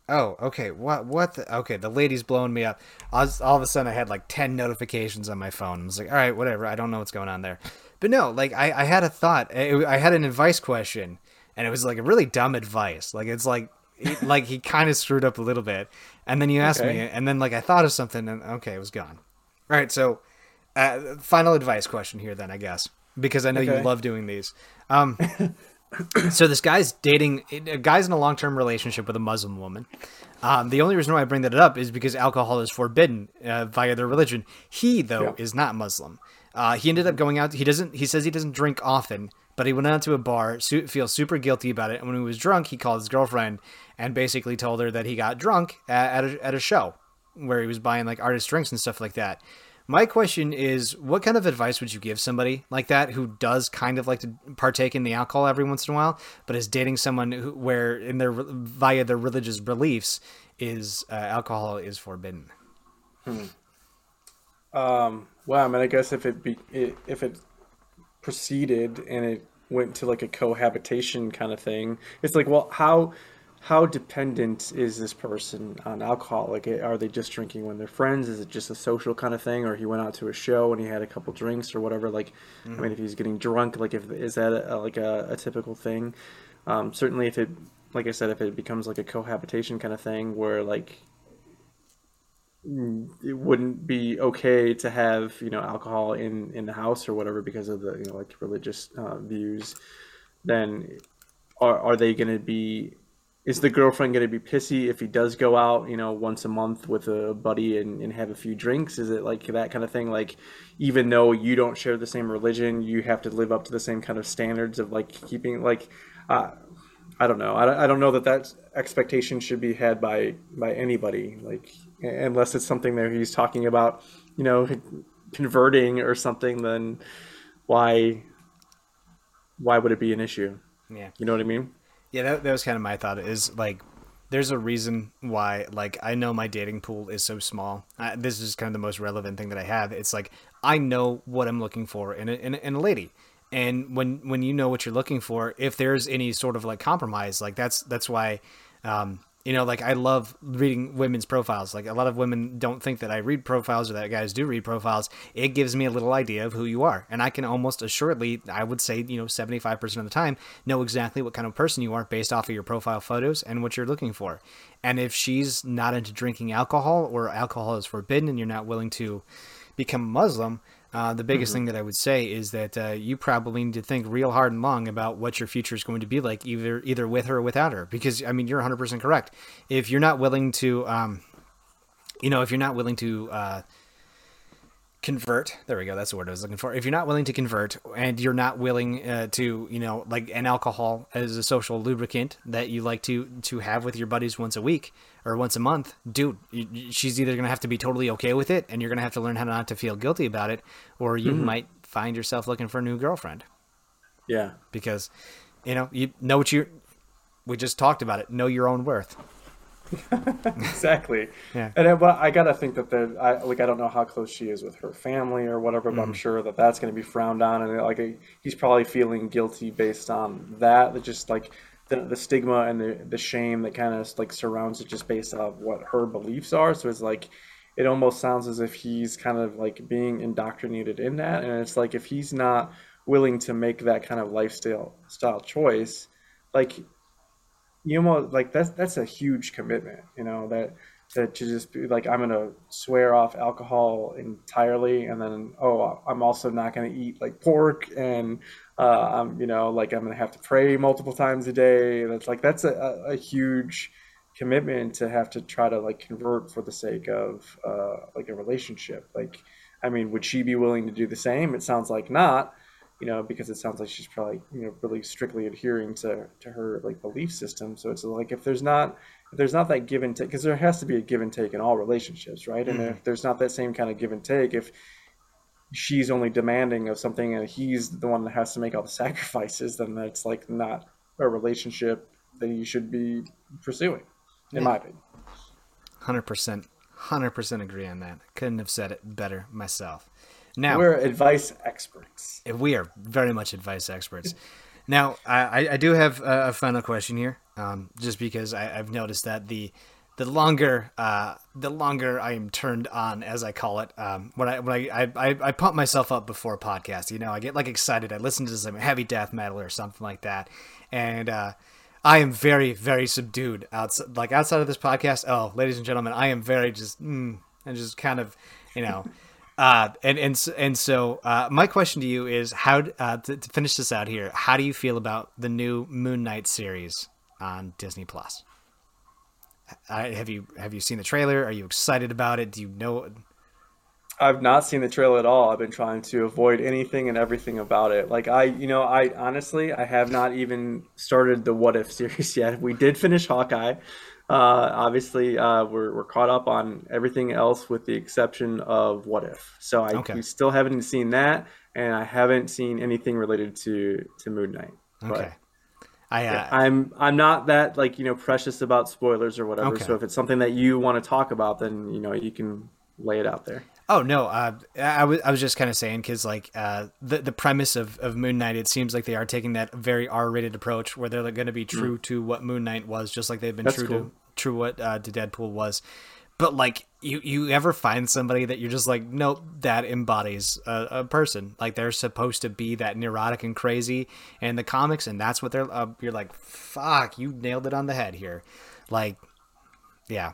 Oh, okay. What? What? The, okay, the lady's blowing me up. I was, all of a sudden, I had like ten notifications on my phone. I was like, all right, whatever. I don't know what's going on there. But no, like I, I had a thought. I, I had an advice question, and it was like a really dumb advice. Like it's like, it, like he kind of screwed up a little bit. And then you asked okay. me, and then like I thought of something, and okay, it was gone. All right, so uh, final advice question here, then I guess, because I know okay. you love doing these. Um. So this guy's dating a guy's in a long-term relationship with a Muslim woman. Um, the only reason why I bring that up is because alcohol is forbidden uh, via their religion. He though yeah. is not Muslim. Uh, he ended up going out. He doesn't, he says he doesn't drink often, but he went out to a bar, su- feels super guilty about it. And when he was drunk, he called his girlfriend and basically told her that he got drunk at, at a, at a show where he was buying like artist drinks and stuff like that. My question is, what kind of advice would you give somebody like that who does kind of like to partake in the alcohol every once in a while, but is dating someone who, where in their via their religious beliefs is uh, alcohol is forbidden? Hmm. Um, well, I mean, I guess if it be, if it proceeded and it went to like a cohabitation kind of thing. It's like, well, how how dependent is this person on alcohol? Like, are they just drinking when they're friends? Is it just a social kind of thing? Or he went out to a show and he had a couple drinks or whatever. Like, mm-hmm. I mean, if he's getting drunk, like, if is that a, like a, a typical thing? Um, certainly, if it, like I said, if it becomes like a cohabitation kind of thing where like it wouldn't be okay to have, you know, alcohol in, in the house or whatever because of the, you know, like religious uh, views, then are are they going to be, is the girlfriend going to be pissy if he does go out, you know, once a month with a buddy and, and have a few drinks? Is it like that kind of thing? Like, even though you don't share the same religion, you have to live up to the same kind of standards of like keeping like, uh, I don't know. I don't, I don't know that that expectation should be had by, by anybody. Like, unless it's something that he's talking about, you know, converting or something, then why, why would it be an issue? Yeah. You know what I mean? Yeah, that, that was kind of my thought, is like, there's a reason why, like, I know my dating pool is so small. I, this is kind of the most relevant thing that I have. It's like, I know what I'm looking for in a, in a, in a lady. And when, when you know what you're looking for, if there's any sort of like compromise, like that's, that's why, um, you know, like I love reading women's profiles. Like a lot of women don't think that I read profiles or that guys do read profiles. It gives me a little idea of who you are. And I can almost assuredly, I would say, you know, seventy-five percent of the time, know exactly what kind of person you are based off of your profile photos and what you're looking for. And if she's not into drinking alcohol, or alcohol is forbidden and you're not willing to become Muslim, Uh, the biggest mm-hmm. thing that I would say is that uh, you probably need to think real hard and long about what your future is going to be like, either either with her or without her. Because, I mean, you're one hundred percent correct. If you're not willing to, um, you know, if you're not willing to uh, convert, there we go, that's the word I was looking for. If you're not willing to convert and you're not willing uh, to, you know, like an alcohol as a social lubricant that you like to, to have with your buddies once a week or once a month, dude, she's either going to have to be totally okay with it and you're going to have to learn how not to feel guilty about it, or you mm-hmm. might find yourself looking for a new girlfriend. Yeah. Because, you know, you know what you, we just talked about it. Know your own worth. Exactly. Yeah. And I, well, I got to think that the, I, like, I don't know how close she is with her family or whatever, but mm-hmm. I'm sure that that's going to be frowned on. And like, a, he's probably feeling guilty based on that. It's just like, The, the stigma and the, the shame that kind of like surrounds it just based off what her beliefs are. So it's like, it almost sounds as if he's kind of like being indoctrinated in that. And it's like, if he's not willing to make that kind of lifestyle style choice, like, you almost like that's, that's a huge commitment, you know, that, that to just be like, I'm going to swear off alcohol entirely. And then, oh, I'm also not going to eat like pork, and Uh, I'm, you know, like I'm going to have to pray multiple times a day. That's like, that's a, a huge commitment to have to try to like convert for the sake of uh, like a relationship. Like, I mean, would she be willing to do the same? It sounds like not, you know, because it sounds like she's probably, you know, really strictly adhering to, to her like belief system. So it's like, if there's not, if there's not that give and take, because there has to be a give and take in all relationships, right? Mm-hmm. And if there's not that same kind of give and take, if she's only demanding of something and he's the one that has to make all the sacrifices, then that's like not a relationship that you should be pursuing, in yeah. my opinion. one hundred percent. one hundred percent agree on that. Couldn't have said it better myself. Now, we're advice experts. We are very much advice experts. Now, I, I do have a final question here, um, just because I, I've noticed that the The longer, uh, the longer I am turned on, as I call it, um, when I when I, I, I pump myself up before a podcast, you know, I get like excited. I listen to some heavy death metal or something like that, and uh, I am very, very subdued outside. Like outside of this podcast, oh, ladies and gentlemen, I am very just mm, and just kind of, you know, uh, and and and so uh, my question to you is how uh, to, to finish this out here. How do you feel about the new Moon Knight series on Disney Plus? I, have you have you seen the trailer? Are you excited about it? Do you know? I've not seen the trailer at all. I've been trying to avoid anything and everything about it. Like I, you know, I honestly I have not even started the What If series yet. We did finish Hawkeye. Uh, obviously, uh, we're we're caught up on everything else with the exception of What If. So I okay. still haven't seen that, and I haven't seen anything related to to Moon Knight. But, okay. I, uh, I'm I'm not that like you know precious about spoilers or whatever. Okay. So if it's something that you want to talk about, then you know you can lay it out there. Oh, no, uh, I, w- I was just kind of saying, because like uh, the the premise of, of Moon Knight, it seems like they are taking that very R-rated approach where they're like, going to be true mm. to what Moon Knight was, just like they've been That's true cool. to true what uh, to Deadpool was. But like, you, you ever find somebody that you're just like, nope, that embodies a, a person. Like, they're supposed to be that neurotic and crazy in the comics, and that's what they're... Uh, you're like, fuck, you nailed it on the head here. Like, yeah.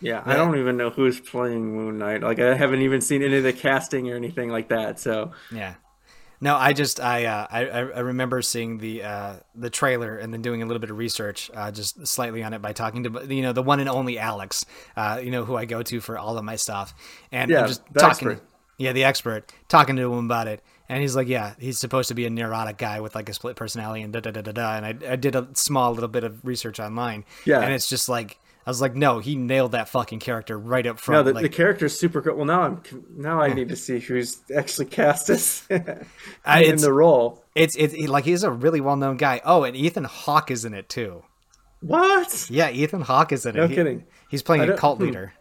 Yeah, I don't even know who's playing Moon Knight. Like, I haven't even seen any of the casting or anything like that. So yeah, no, I just I uh, I, I remember seeing the uh, the trailer and then doing a little bit of research, uh, just slightly on it by talking to you know the one and only Alex, uh, you know who I go to for all of my stuff, and yeah, I'm just talking, expert. yeah, the expert, talking to him about it. And he's like, yeah, he's supposed to be a neurotic guy with like a split personality and da da da da da. And I, I did a small little bit of research online. Yeah, and it's just like, I was like, no, he nailed that fucking character right up front. No, the, like, the character's super good. Well, now I'm now I need to see who's actually cast us in I, the role. It's it's it, like he's a really well known guy. Oh, and Ethan Hawke is in it too. What? Yeah, Ethan Hawke is in it. No he, kidding. He's playing a cult hmm. leader.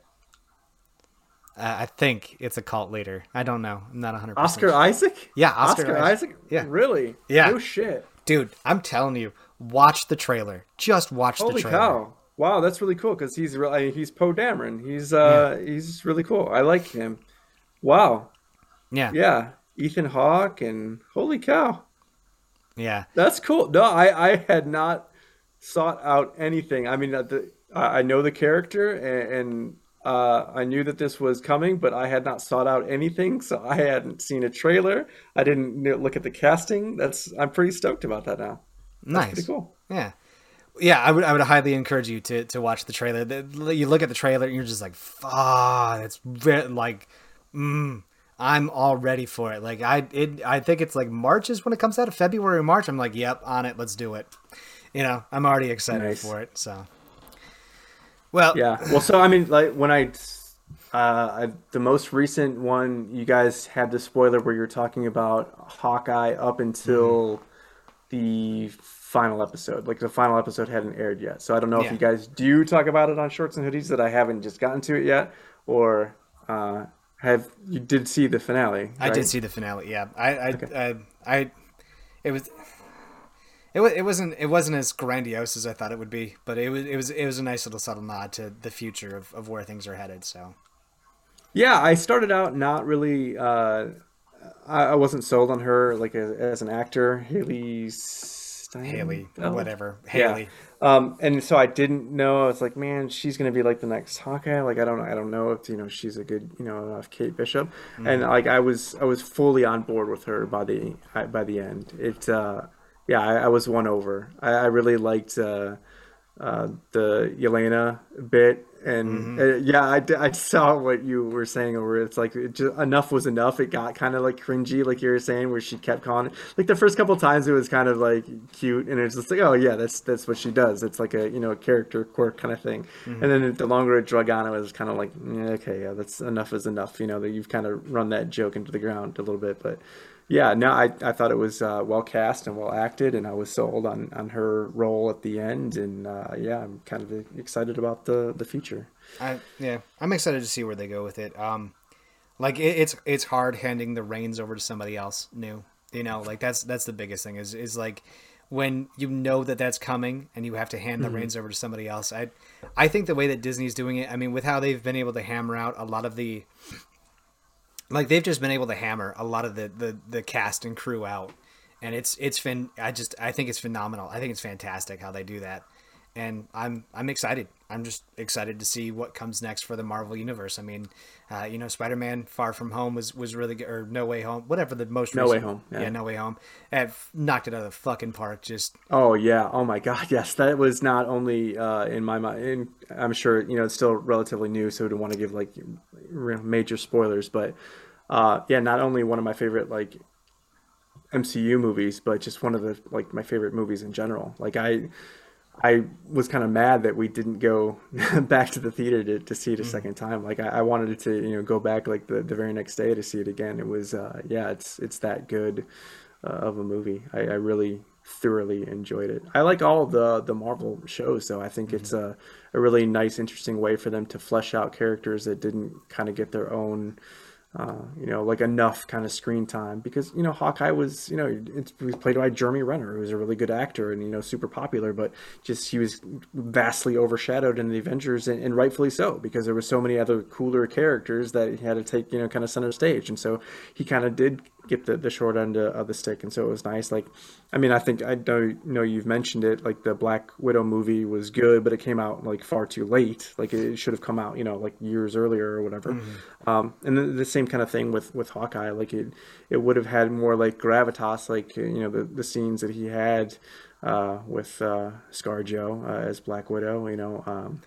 Uh, I think it's a cult leader. I don't know. I'm not one hundred percent Oscar sure. Isaac? Yeah, Oscar, Oscar Isaac. Isaac. Yeah, really? Yeah. Oh shit, dude! I'm telling you, watch the trailer. Just watch Holy the trailer. Holy cow! Wow, that's really cool because he's really, he's Poe Dameron. He's uh yeah. he's really cool. I like him. Wow. Yeah. Yeah. Ethan Hawke and holy cow. Yeah. That's cool. No, I, I had not sought out anything. I mean, the, I know the character and, and uh, I knew that this was coming, but I had not sought out anything. So I hadn't seen a trailer. I didn't look at the casting. That's I'm pretty stoked about that now. That's nice. Pretty cool. Yeah. Yeah, I would I would highly encourage you to, to watch the trailer. The, you look at the trailer and you're just like, fuck, oh, it's very, like, mm, I'm all ready for it. Like, I it I think it's like March is when it comes out, February or March. I'm like, yep, on it, let's do it. You know, I'm already excited nice. for it. So, well, yeah, well, so I mean, like when I, uh, I the most recent one, you guys had the spoiler where you're talking about Hawkeye up until mm-hmm. the. final episode. Like the final episode hadn't aired yet, so I don't know yeah. if you guys do talk about it on Shorts and Hoodies that I haven't just gotten to it yet, or uh have you did see the finale right? I did see the finale yeah I I, okay. I I it was it was it wasn't it wasn't as grandiose as I thought it would be, but it was it was it was a nice little subtle nod to the future of, of where things are headed. So yeah, I started out not really uh I, I wasn't sold on her like as, as an actor, Haley's Haley, oh. whatever. Haley. Yeah. Um, and so I didn't know. I was like, man, she's gonna be like the next Hawkeye. Like I don't, I don't know if you know she's a good, you know, uh, Kate Bishop. Mm-hmm. And like I was, I was fully on board with her by the by the end. It, uh, yeah, I, I was won over. I, I really liked uh, uh, the Yelena bit, and mm-hmm. uh, yeah, I, I saw what you were saying over. It's like it just, enough was enough. It got kind of like cringy, like you were saying, where she kept calling it. Like the first couple times, it was kind of like cute, and it's just like, oh yeah, that's that's what she does. It's like a you know character quirk kind of thing. Mm-hmm. And then the longer it drug on, it was kind of like, yeah, okay, yeah, that's enough is enough. You know that you've kind of run that joke into the ground a little bit, but yeah, no, I I thought it was uh, well cast and well acted, and I was sold on, on her role at the end, and uh, yeah, I'm kind of excited about the the future. I, yeah, I'm excited to see where they go with it. Um, like it, it's it's hard handing the reins over to somebody else new. You know, like that's that's the biggest thing is is like when you know that that's coming and you have to hand the mm-hmm. reins over to somebody else. I I think the way that Disney's doing it, I mean, with how they've been able to hammer out a lot of the, like they've just been able to hammer a lot of the the, the cast and crew out, and it's it's fin. I just I think it's phenomenal. I think it's fantastic how they do that, and I'm I'm excited. I'm just excited to see what comes next for the Marvel Universe. I mean, uh, you know, Spider-Man Far From Home was, was really good, or No Way Home, whatever the most recent. No Way Home. Yeah, yeah No Way Home. And knocked it out of the fucking park. Just. Oh, yeah. Oh, my God. Yes, that was not only uh, in my mind. In, I'm sure, you know, it's still relatively new, so I don't want to give, like, major spoilers. But, uh, yeah, not only one of my favorite, like, M C U movies, but just one of the, like, my favorite movies in general. Like, I... I was kind of mad that we didn't go back to the theater to, to see it a mm-hmm. second time. Like I, I wanted to, you know, go back like the, the very next day to see it again. It was, uh, yeah, it's it's that good uh, of a movie. I, I really thoroughly enjoyed it. I like all the the Marvel shows, though. I think mm-hmm. it's a, a really nice, interesting way for them to flesh out characters that didn't kind of get their own uh, you know, like enough kind of screen time, because, you know, Hawkeye was, you know, it's played by Jeremy Renner, who was a really good actor and, you know, super popular, but just he was vastly overshadowed in the Avengers, and, and rightfully so, because there were so many other cooler characters that he had to take, you know, kind of center stage. And so he kind of did get the, the short end of the stick. And so it was nice. Like, I mean, I think I know, know you've mentioned it, like the Black Widow movie was good, but it came out like far too late. Like it should have come out, you know, like years earlier or whatever. Mm-hmm. Um, and the, the same kind of thing with, with Hawkeye, like it, it would have had more like gravitas, like, you know, the, the scenes that he had uh, with uh, ScarJo uh, as Black Widow, you know, um,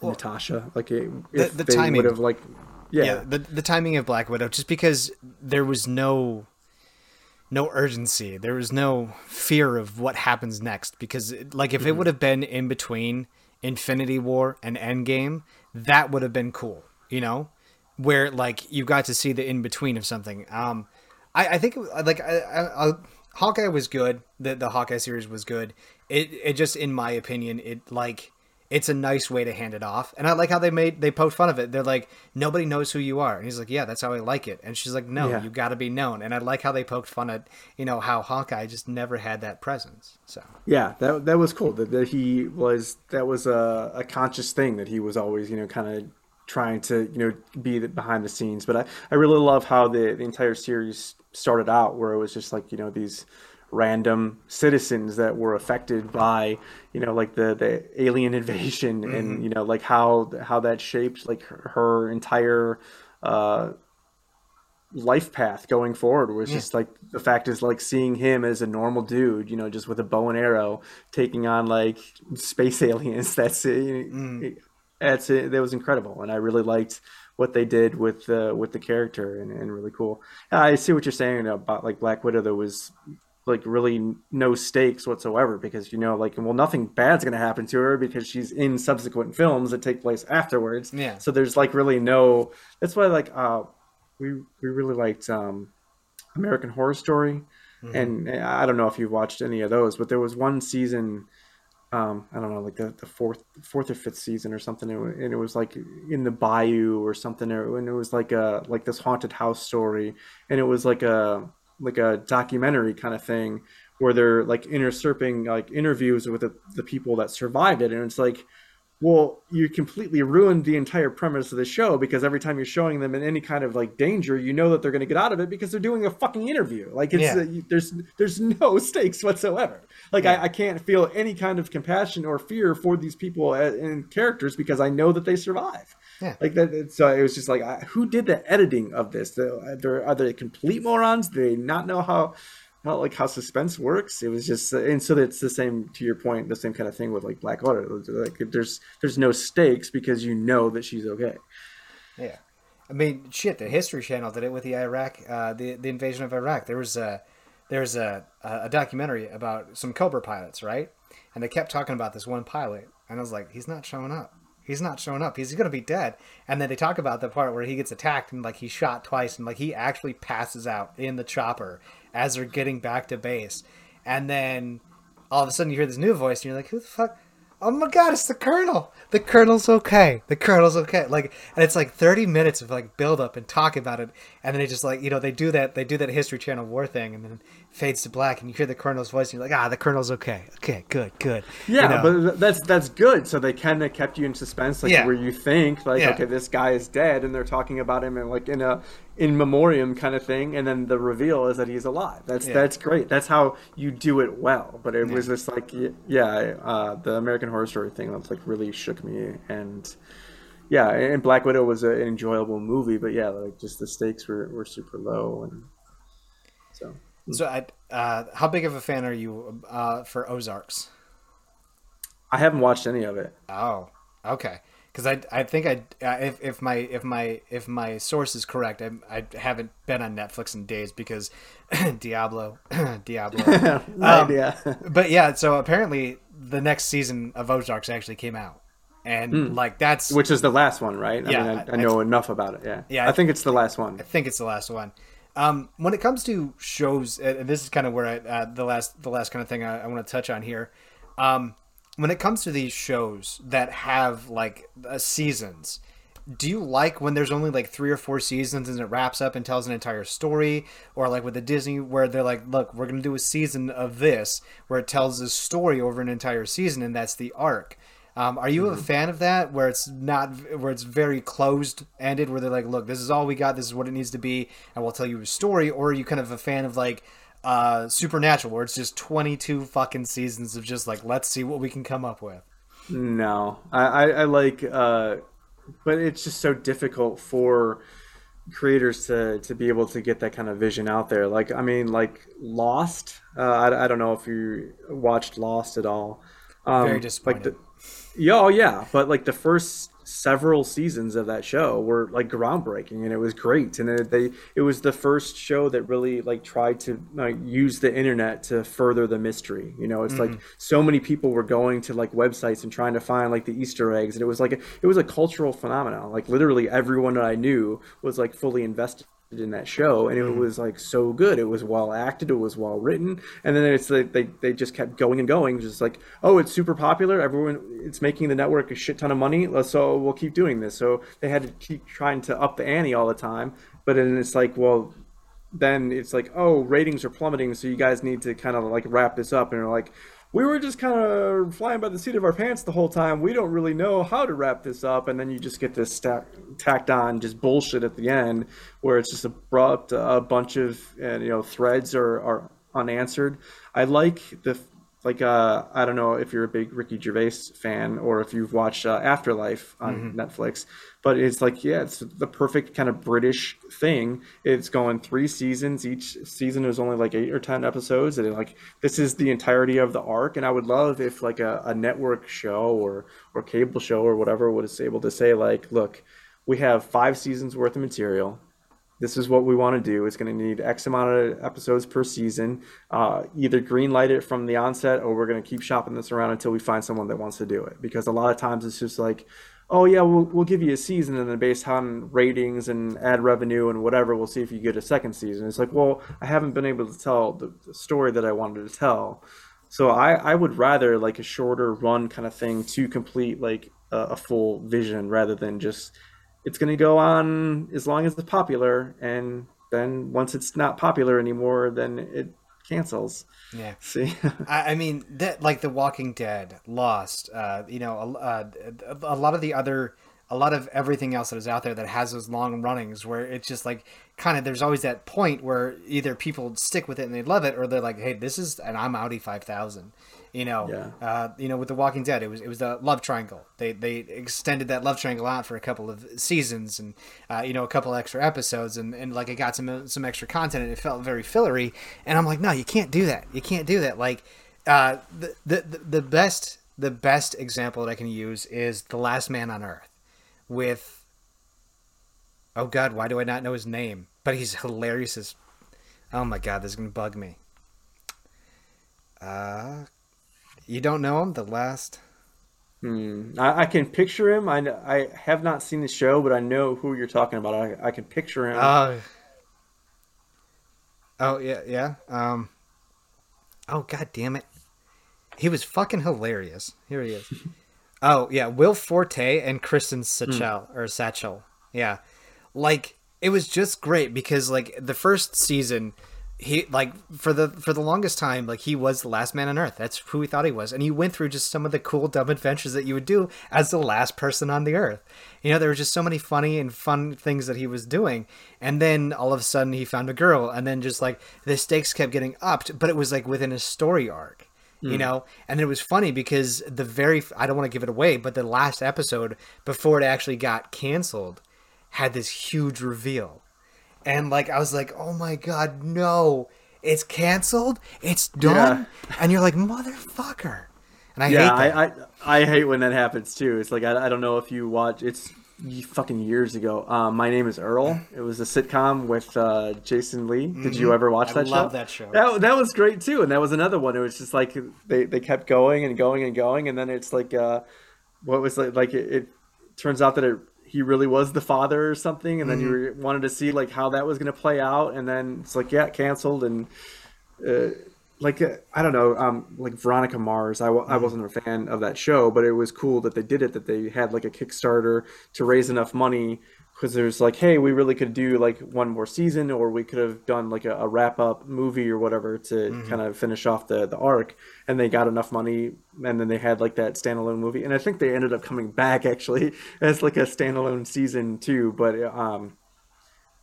well, Natasha, like it, the, if the they timing would have like, Yeah. yeah, the the timing of Black Widow, just because there was no no urgency, there was no fear of what happens next. Because like if mm-hmm. it would have been in between Infinity War and Endgame, that would have been cool, you know, where like you got to see the in between of something. Um, I, I think like I, I, I, Hawkeye was good. The the Hawkeye series was good. It it just, in my opinion, it like. It's a nice way to hand it off. And I like how they made, they poked fun of it. They're like, nobody knows who you are. And he's like, yeah, that's how I like it. And she's like, no, yeah. you got to be known. And I like how they poked fun at, you know, how Hawkeye just never had that presence. So yeah, that that was cool. That, that he was, that was a, a conscious thing that he was always, you know, kind of trying to, you know, be behind the scenes. But I, I really love how the, the entire series started out, where it was just like, you know, these random citizens that were affected by, you know, like the, the alien invasion, mm-hmm. and, you know, like how, how that shaped like her, her entire, uh, life path going forward was yeah. just like, the fact is like seeing him as a normal dude, you know, just with a bow and arrow taking on like space aliens. That's it. Mm. That's it. That was incredible. And I really liked what they did with the, uh, with the character, and, and really cool. I see what you're saying about like Black Widow. There was like really no stakes whatsoever, because, you know, like, well, nothing bad's going to happen to her because she's in subsequent films that take place afterwards. Yeah. So there's like really no, that's why like, uh, we, we really liked, um, American Horror Story. Mm-hmm. And I don't know if you've watched any of those, but there was one season, um, I don't know, like the, the fourth, fourth or fifth season or something. And it was like in the bayou or something. And it was like a, like this haunted house story. And it was like a, like a documentary kind of thing, where they're like usurping like interviews with the, the people that survived it. And it's like, well, you completely ruined the entire premise of the show, because every time you're showing them in any kind of like danger, you know that they're going to get out of it because they're doing a fucking interview. Like it's yeah. uh, there's, there's no stakes whatsoever. Like yeah. I, I can't feel any kind of compassion or fear for these people and characters, because I know that they survive. Yeah. Like that. So it was just like, I, who did the editing of this? The, there, are they complete morons? Do they not know how, how like how suspense works? It was just, and so that's the same, to your point, the same kind of thing with like Black Widow. Like there's, there's no stakes because you know that she's okay. Yeah. I mean, shit, the History Channel did it with the Iraq, uh, the, the invasion of Iraq. There was a, there was a, a documentary about some Cobra pilots, right? And they kept talking about this one pilot, and I was like, he's not showing up. He's not showing up. He's going to be dead. And then they talk about the part where he gets attacked, and like he's shot twice, and like he actually passes out in the chopper as they're getting back to base. And then all of a sudden you hear this new voice, and you're like, who the fuck? Oh my God, it's the Colonel. The Colonel's okay. The Colonel's okay. Like, and it's like thirty minutes of like build up and talk about it. And then they just like, you know, they do that, they do that History Channel war thing, and then fades to black, and you hear the Colonel's voice, and you're like, ah, the Colonel's okay. Okay, good, good. Yeah, you know? But that's that's good. So they kind of kept you in suspense, like yeah. where you think, like, yeah. okay, this guy is dead, and they're talking about him, and like in a in memoriam kind of thing, and then the reveal is that he's alive. That's yeah. that's great. That's how you do it well. But it yeah. was just like, yeah, uh, the American Horror Story thing that's like really shook me, and yeah, and Black Widow was an enjoyable movie, but yeah, like just the stakes were were super low, and so. So, I, uh, how big of a fan are you uh, for Ozarks? I haven't watched any of it. Oh, okay. Because I, I think I, uh, if if my if my if my source is correct, I, I haven't been on Netflix in days because Diablo, Diablo. Right, um, yeah. But yeah, so apparently the next season of Ozarks actually came out, and mm. like that's which is the last one, right? Yeah, I mean, I, I know I, enough about it. Yeah, yeah. I, I think it's the last one. I think it's the last one. Um, when it comes to shows, and this is kind of where I, uh, the last, the last kind of thing I, I want to touch on here. Um, when it comes to these shows that have like uh, seasons, do you like when there's only like three or four seasons and it wraps up and tells an entire story? Or like with the Disney where they're like, look, we're going to do a season of this where it tells this story over an entire season, and that's the arc. Um, are you mm-hmm. a fan of that, where it's not, where it's very closed ended, where they're like, look, this is all we got, this is what it needs to be, and we'll tell you a story? Or are you kind of a fan of like uh, Supernatural, where it's just twenty-two fucking seasons of just like, let's see what we can come up with? No, I, I, I like, uh, but it's just so difficult for creators to, to be able to get that kind of vision out there. Like, I mean, like Lost, uh, I, I don't know if you watched Lost at all. Um, Very disappointing. Like the, yeah, oh yeah, but like the first several seasons of that show were like groundbreaking, and it was great. And it, they, it was the first show that really like tried to like use the internet to further the mystery. You know, it's mm-hmm. like so many people were going to like websites and trying to find like the Easter eggs, and it was like a, it was a cultural phenomenon. Like literally everyone that I knew was like fully invested in that show, and it mm-hmm. was like so good. It was well acted, it was well written, and then it's like they, they just kept going and going, just like, oh, it's super popular, everyone, it's making the network a shit ton of money, so we'll keep doing this. So they had to keep trying to up the ante all the time. But then it's like, well, then it's like, oh, ratings are plummeting, so you guys need to kind of like wrap this up. And they're like, we were just kind of flying by the seat of our pants the whole time. We don't really know how to wrap this up. And then you just get this stack, tacked on just bullshit at the end, where it's just abrupt. A bunch of and, you know, threads are, are unanswered. I like the like. Uh, I don't know if you're a big Ricky Gervais fan or if you've watched uh, Afterlife on mm-hmm. Netflix, but it's like, yeah, it's the perfect kind of British thing. It's going three seasons. Each season is only like eight or ten episodes, and like this is the entirety of the arc. And I would love if like a, a network show or or cable show or whatever was able to say like, look, we have five seasons worth of material. This is what we want to do. It's going to need X amount of episodes per season. Uh, either green light it from the onset, or we're going to keep shopping this around until we find someone that wants to do it. Because a lot of times it's just like, oh yeah, we'll we'll give you a season, and then based on ratings and ad revenue and whatever, we'll see if you get a second season. It's like, well, I haven't been able to tell the, the story that I wanted to tell. So I, I would rather like a shorter run kind of thing to complete like a, a full vision, rather than just, it's going to go on as long as it's popular, and then once it's not popular anymore, then it cancels. Yeah. See, I mean that, like the Walking Dead, Lost, uh, you know, uh, a lot of the other, a lot of everything else that is out there that has those long runnings where it's just like kind of, there's always that point where either people stick with it and they love it, or they're like, hey, this is, and I'm outie five thousand, you know, yeah. uh, you know, with the Walking Dead, it was, it was the love triangle. They, they extended that love triangle out for a couple of seasons and, uh, you know, a couple extra episodes, and, and like it got some, some extra content, and it felt very fillery. And I'm like, no, you can't do that. You can't do that. Like, uh, the, the, the best, the best example that I can use is The Last Man on Earth. With, oh god, why do I not know his name? But he's hilarious as, oh my god, this is gonna bug me. Uh, you don't know him? The Last. Hmm. I, I can picture him. I I have not seen the show, but I know who you're talking about. I I can picture him. Uh, oh yeah, yeah. Um. Oh god damn it, he was fucking hilarious. Here he is. Oh yeah, Will Forte and Kristen Satchel mm. or Satchel. Yeah, like it was just great, because like the first season, he like for the for the longest time, like he was the last man on Earth. That's who he thought he was, and he went through just some of the cool dumb adventures that you would do as the last person on the Earth. You know, there were just so many funny and fun things that he was doing, and then all of a sudden he found a girl, and then just like the stakes kept getting upped, but it was like within a story arc. You know, and it was funny because the very, I don't want to give it away, but the last episode before it actually got canceled had this huge reveal. And like, I was like, oh my God, no, it's canceled. It's done. Yeah. And you're like, motherfucker. And I yeah, hate that. I, I, I hate when that happens too. It's like, I, I don't know if you watch, it's fucking years ago. Uh, My Name is Earl. It was a sitcom with uh, Jason Lee. Did mm-hmm. you ever watch I that show? I love that show. That, that was great too. And that was another one. It was just like they, they kept going and going and going. And then it's like, uh, what was like, like it, it turns out that it, he really was the father or something. And then mm-hmm. you were, wanted to see like how that was going to play out. And then it's like, yeah, canceled. And uh, like, I don't know, um, like Veronica Mars. I, w- I wasn't a fan of that show, but it was cool that they did it, that they had like a Kickstarter to raise enough money, because there's like, hey, we really could do like one more season, or we could have done like a, a wrap-up movie or whatever to mm-hmm. kind of finish off the, the arc. And they got enough money, and then they had like that standalone movie. And I think they ended up coming back actually as like a standalone season too. But um,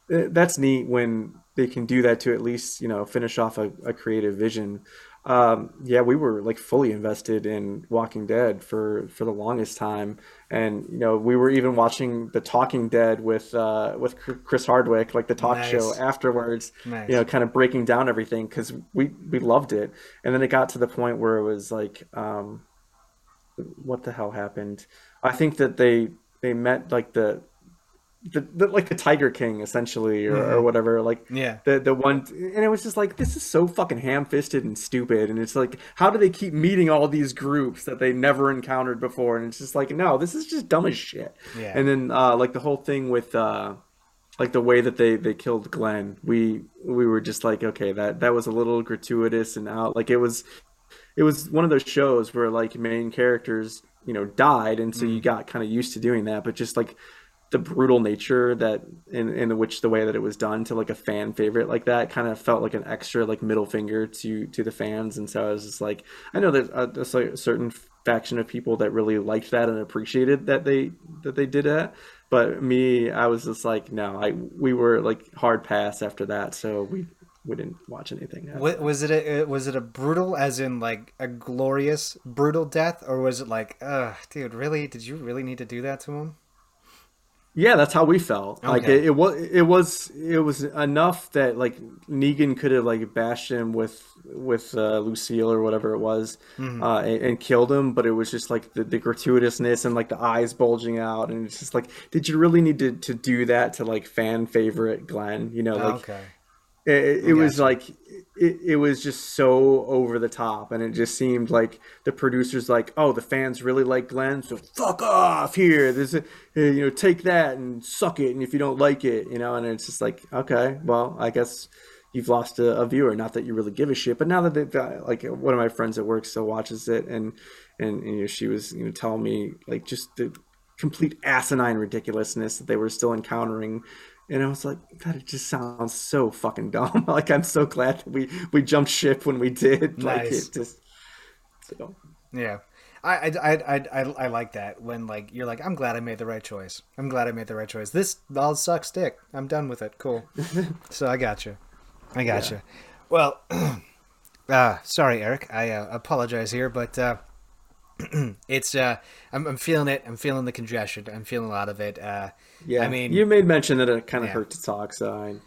that's neat when they can do that to at least, you know, finish off a, a creative vision. Um, yeah, we were like fully invested in Walking Dead for, for the longest time. And, you know, we were even watching the Talking Dead with, uh, with Chris Hardwick, like the talk nice. show afterwards, nice. you know, kind of breaking down everything, 'cause we, we loved it. And then it got to the point where it was like, um, what the hell happened? I think that they, they met like the, The, the, like the Tiger King essentially, or, mm-hmm. or whatever, like yeah. the the one, and it was just like, this is so fucking ham-fisted and stupid, and it's like, how do they keep meeting all these groups that they never encountered before? And it's just like, no, this is just dumb as shit. Yeah. And then uh, like the whole thing with uh, like the way that they, they killed Glenn, we we were just like, okay, that that was a little gratuitous and out. Like it was it was one of those shows where like main characters, you know, died, and so mm. you got kind of used to doing that, but just like the brutal nature that in, in which the way that it was done to like a fan favorite like that kind of felt like an extra like middle finger to, to the fans. And so I was just like, I know there's a, there's like a certain faction of people that really liked that and appreciated that they, that they did that. But me, I was just like, no, I, we were like hard pass after that. So we, we didn't watch anything. What, was it, a, was it a brutal as in like a glorious brutal death, or was it like, uh, dude, really, did you really need to do that to him? Yeah, that's how we felt. Okay. Like it, it was, it was, it was enough that like Negan could have like bashed him with with uh, Lucille or whatever it was, mm-hmm. uh, and, and killed him. But it was just like the, the gratuitousness and like the eyes bulging out, and it's just like, did you really need to, to do that to like fan favorite Glenn? You know, like okay. it, it, it was like it, it was just so over the top, and it just seemed like the producers like, oh, the fans really like Glenn, so fuck off here. There's a, you know, take that and suck it, and if you don't like it, you know, and it's just like, okay, well, I guess you've lost a, a viewer. Not that you really give a shit, but now that they've got, like, one of my friends at work still watches it, and and, and you know, she was, you know, telling me like just the complete asinine ridiculousness that they were still encountering. And I was like, God, it just sounds so fucking dumb. Like, I'm so glad that we, we jumped ship when we did. Like, nice. It just, so. Yeah. I, I, I, I, I like that when, like, you're like, I'm glad I made the right choice. I'm glad I made the right choice. This all sucks dick. I'm done with it. Cool. So I got you. I got yeah. you. Well, uh, sorry, Eric. I uh, apologize here, but uh, it's uh, I'm, I'm feeling it. I'm feeling the congestion. I'm feeling a lot of it. Uh, yeah, I mean, you made mention that it kind of yeah. hurt to talk, so I, it's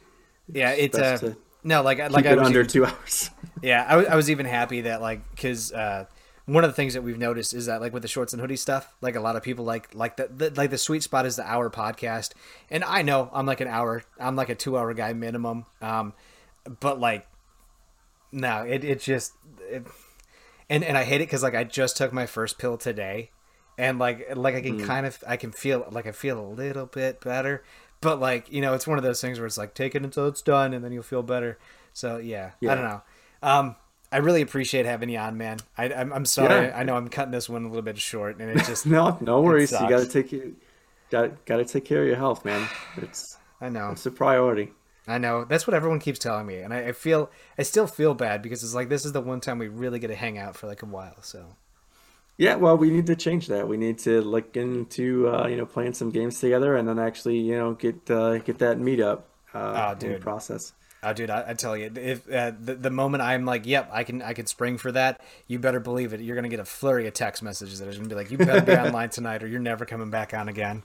yeah, it's uh, no, like like I was under even, two hours. yeah, I, I was even happy that like because uh, one of the things that we've noticed is that like with the Shorts and Hoodie stuff, like a lot of people like like the, the like the sweet spot is the hour podcast, and I know I'm like an hour, I'm like a two hour guy minimum, um, but like no, it it just. It, And and I hate it because like I just took my first pill today, and like like I can mm. kind of I can feel like I feel a little bit better, but like, you know, it's one of those things where it's like, take it until it's done and then you'll feel better. So yeah, yeah. I don't know. Um, I really appreciate having you on, man. I I'm, I'm sorry. Yeah. I know I'm cutting this one a little bit short, and it just no no worries. You gotta take you got gotta take care of your health, man. It's I know it's a priority. I know. That's what everyone keeps telling me. And I, I feel, I still feel bad because it's like, this is the one time we really get to hang out for like a while. So. Yeah. Well, we need to change that. We need to look into, uh, you know, playing some games together, and then actually, you know, get, uh, get that meetup, uh, oh, dude. process. Oh, dude, I, I tell you, if uh, the, the moment I'm like, yep, I can, I can spring for that. You better believe it. You're going to get a flurry of text messages that are going to be like, you better be online tonight or you're never coming back on again.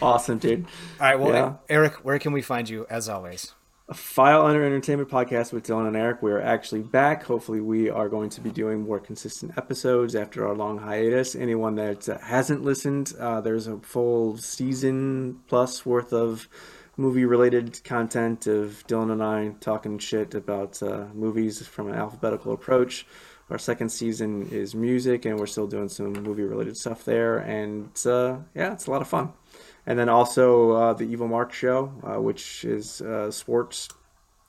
Awesome, dude. All right. Well, yeah. Eric, where can we find you as always? File Under Entertainment Podcast with Dylan and Eric. We are actually back. Hopefully we are going to be doing more consistent episodes after our long hiatus. Anyone that hasn't listened, uh, there's a full season plus worth of movie-related content of Dylan and I talking shit about uh, movies from an alphabetical approach. Our second season is music, and we're still doing some movie-related stuff there. And uh, yeah, it's a lot of fun. And then also uh, the Evil Mark Show, uh, which is uh, sports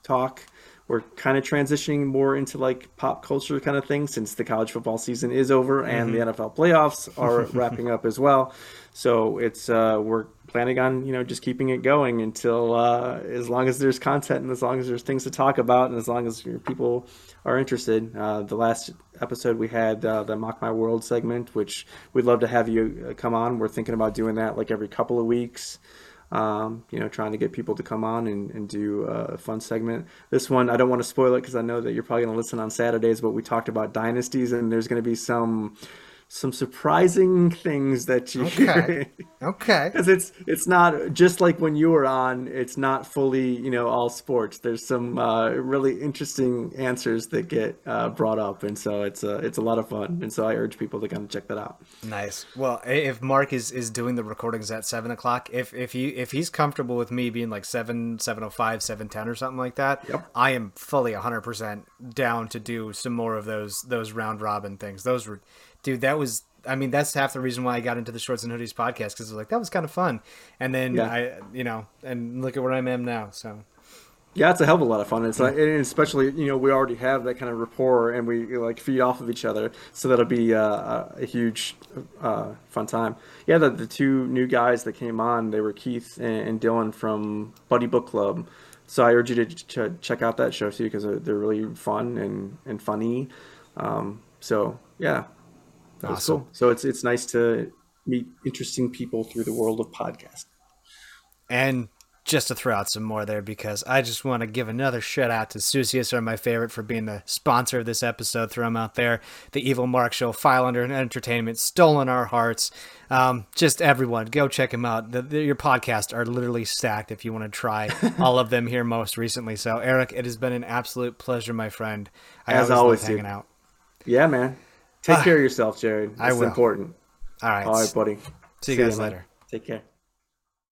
talk we're kind of transitioning more into like pop culture kind of thing, since the college football season is over and mm-hmm. the N F L playoffs are wrapping up as well. So it's uh, we're planning on, you know, just keeping it going until uh, as long as there's content and as long as there's things to talk about and as long as you know, people are interested. Uh, the last episode we had uh, the Mock My World segment, which we'd love to have you come on. We're thinking about doing that like every couple of weeks. Um, you know, trying to get people to come on and, and do a fun segment. This one, I don't want to spoil it because I know that you're probably going to listen on Saturdays, but we talked about dynasties, and there's going to be some some surprising things that you okay. okay. Because it's it's not just like when you were on, it's not fully, you know, all sports. There's some uh, really interesting answers that get uh, brought up, and so it's a, it's a lot of fun. And so I urge people to kind of check that out. Nice. Well, if Mark is, is doing the recordings at seven o'clock, if if he if he's comfortable with me being like seven, seven oh five, seven ten or something like that, yep. I am fully a hundred percent down to do some more of those those round robin things. Those were Dude, that was, I mean, that's half the reason why I got into the Shorts and Hoodies podcast, because I was like, that was kind of fun. And then yeah. I, you know, and look at where I am now, so. Yeah, it's a hell of a lot of fun. It's like, and especially, you know, we already have that kind of rapport and we like feed off of each other. So that'll be uh, a huge uh, fun time. Yeah, the, the two new guys that came on, they were Keith and Dylan from Buddy Book Club. So I urge you to ch- check out that show too, because they're really fun and, and funny. Um, so, yeah. Awesome. Cool. So it's it's nice to meet interesting people through the world of podcast. And just to throw out some more there, because I just want to give another shout out to Susies Are My Favorite for being the sponsor of this episode. Throw them out there. The Evil Mark Show, File Under Entertainment, Stolen Our Hearts. Um, just everyone, go check them out. The, the, your podcasts are literally stacked if you want to try all of them here most recently. So, Eric, it has been an absolute pleasure, my friend. I As always, always love hanging out. Yeah, man. Take care of yourself, Jared. That's I will. Important. All right. All right, buddy. See you See guys you, later. Man. Take care.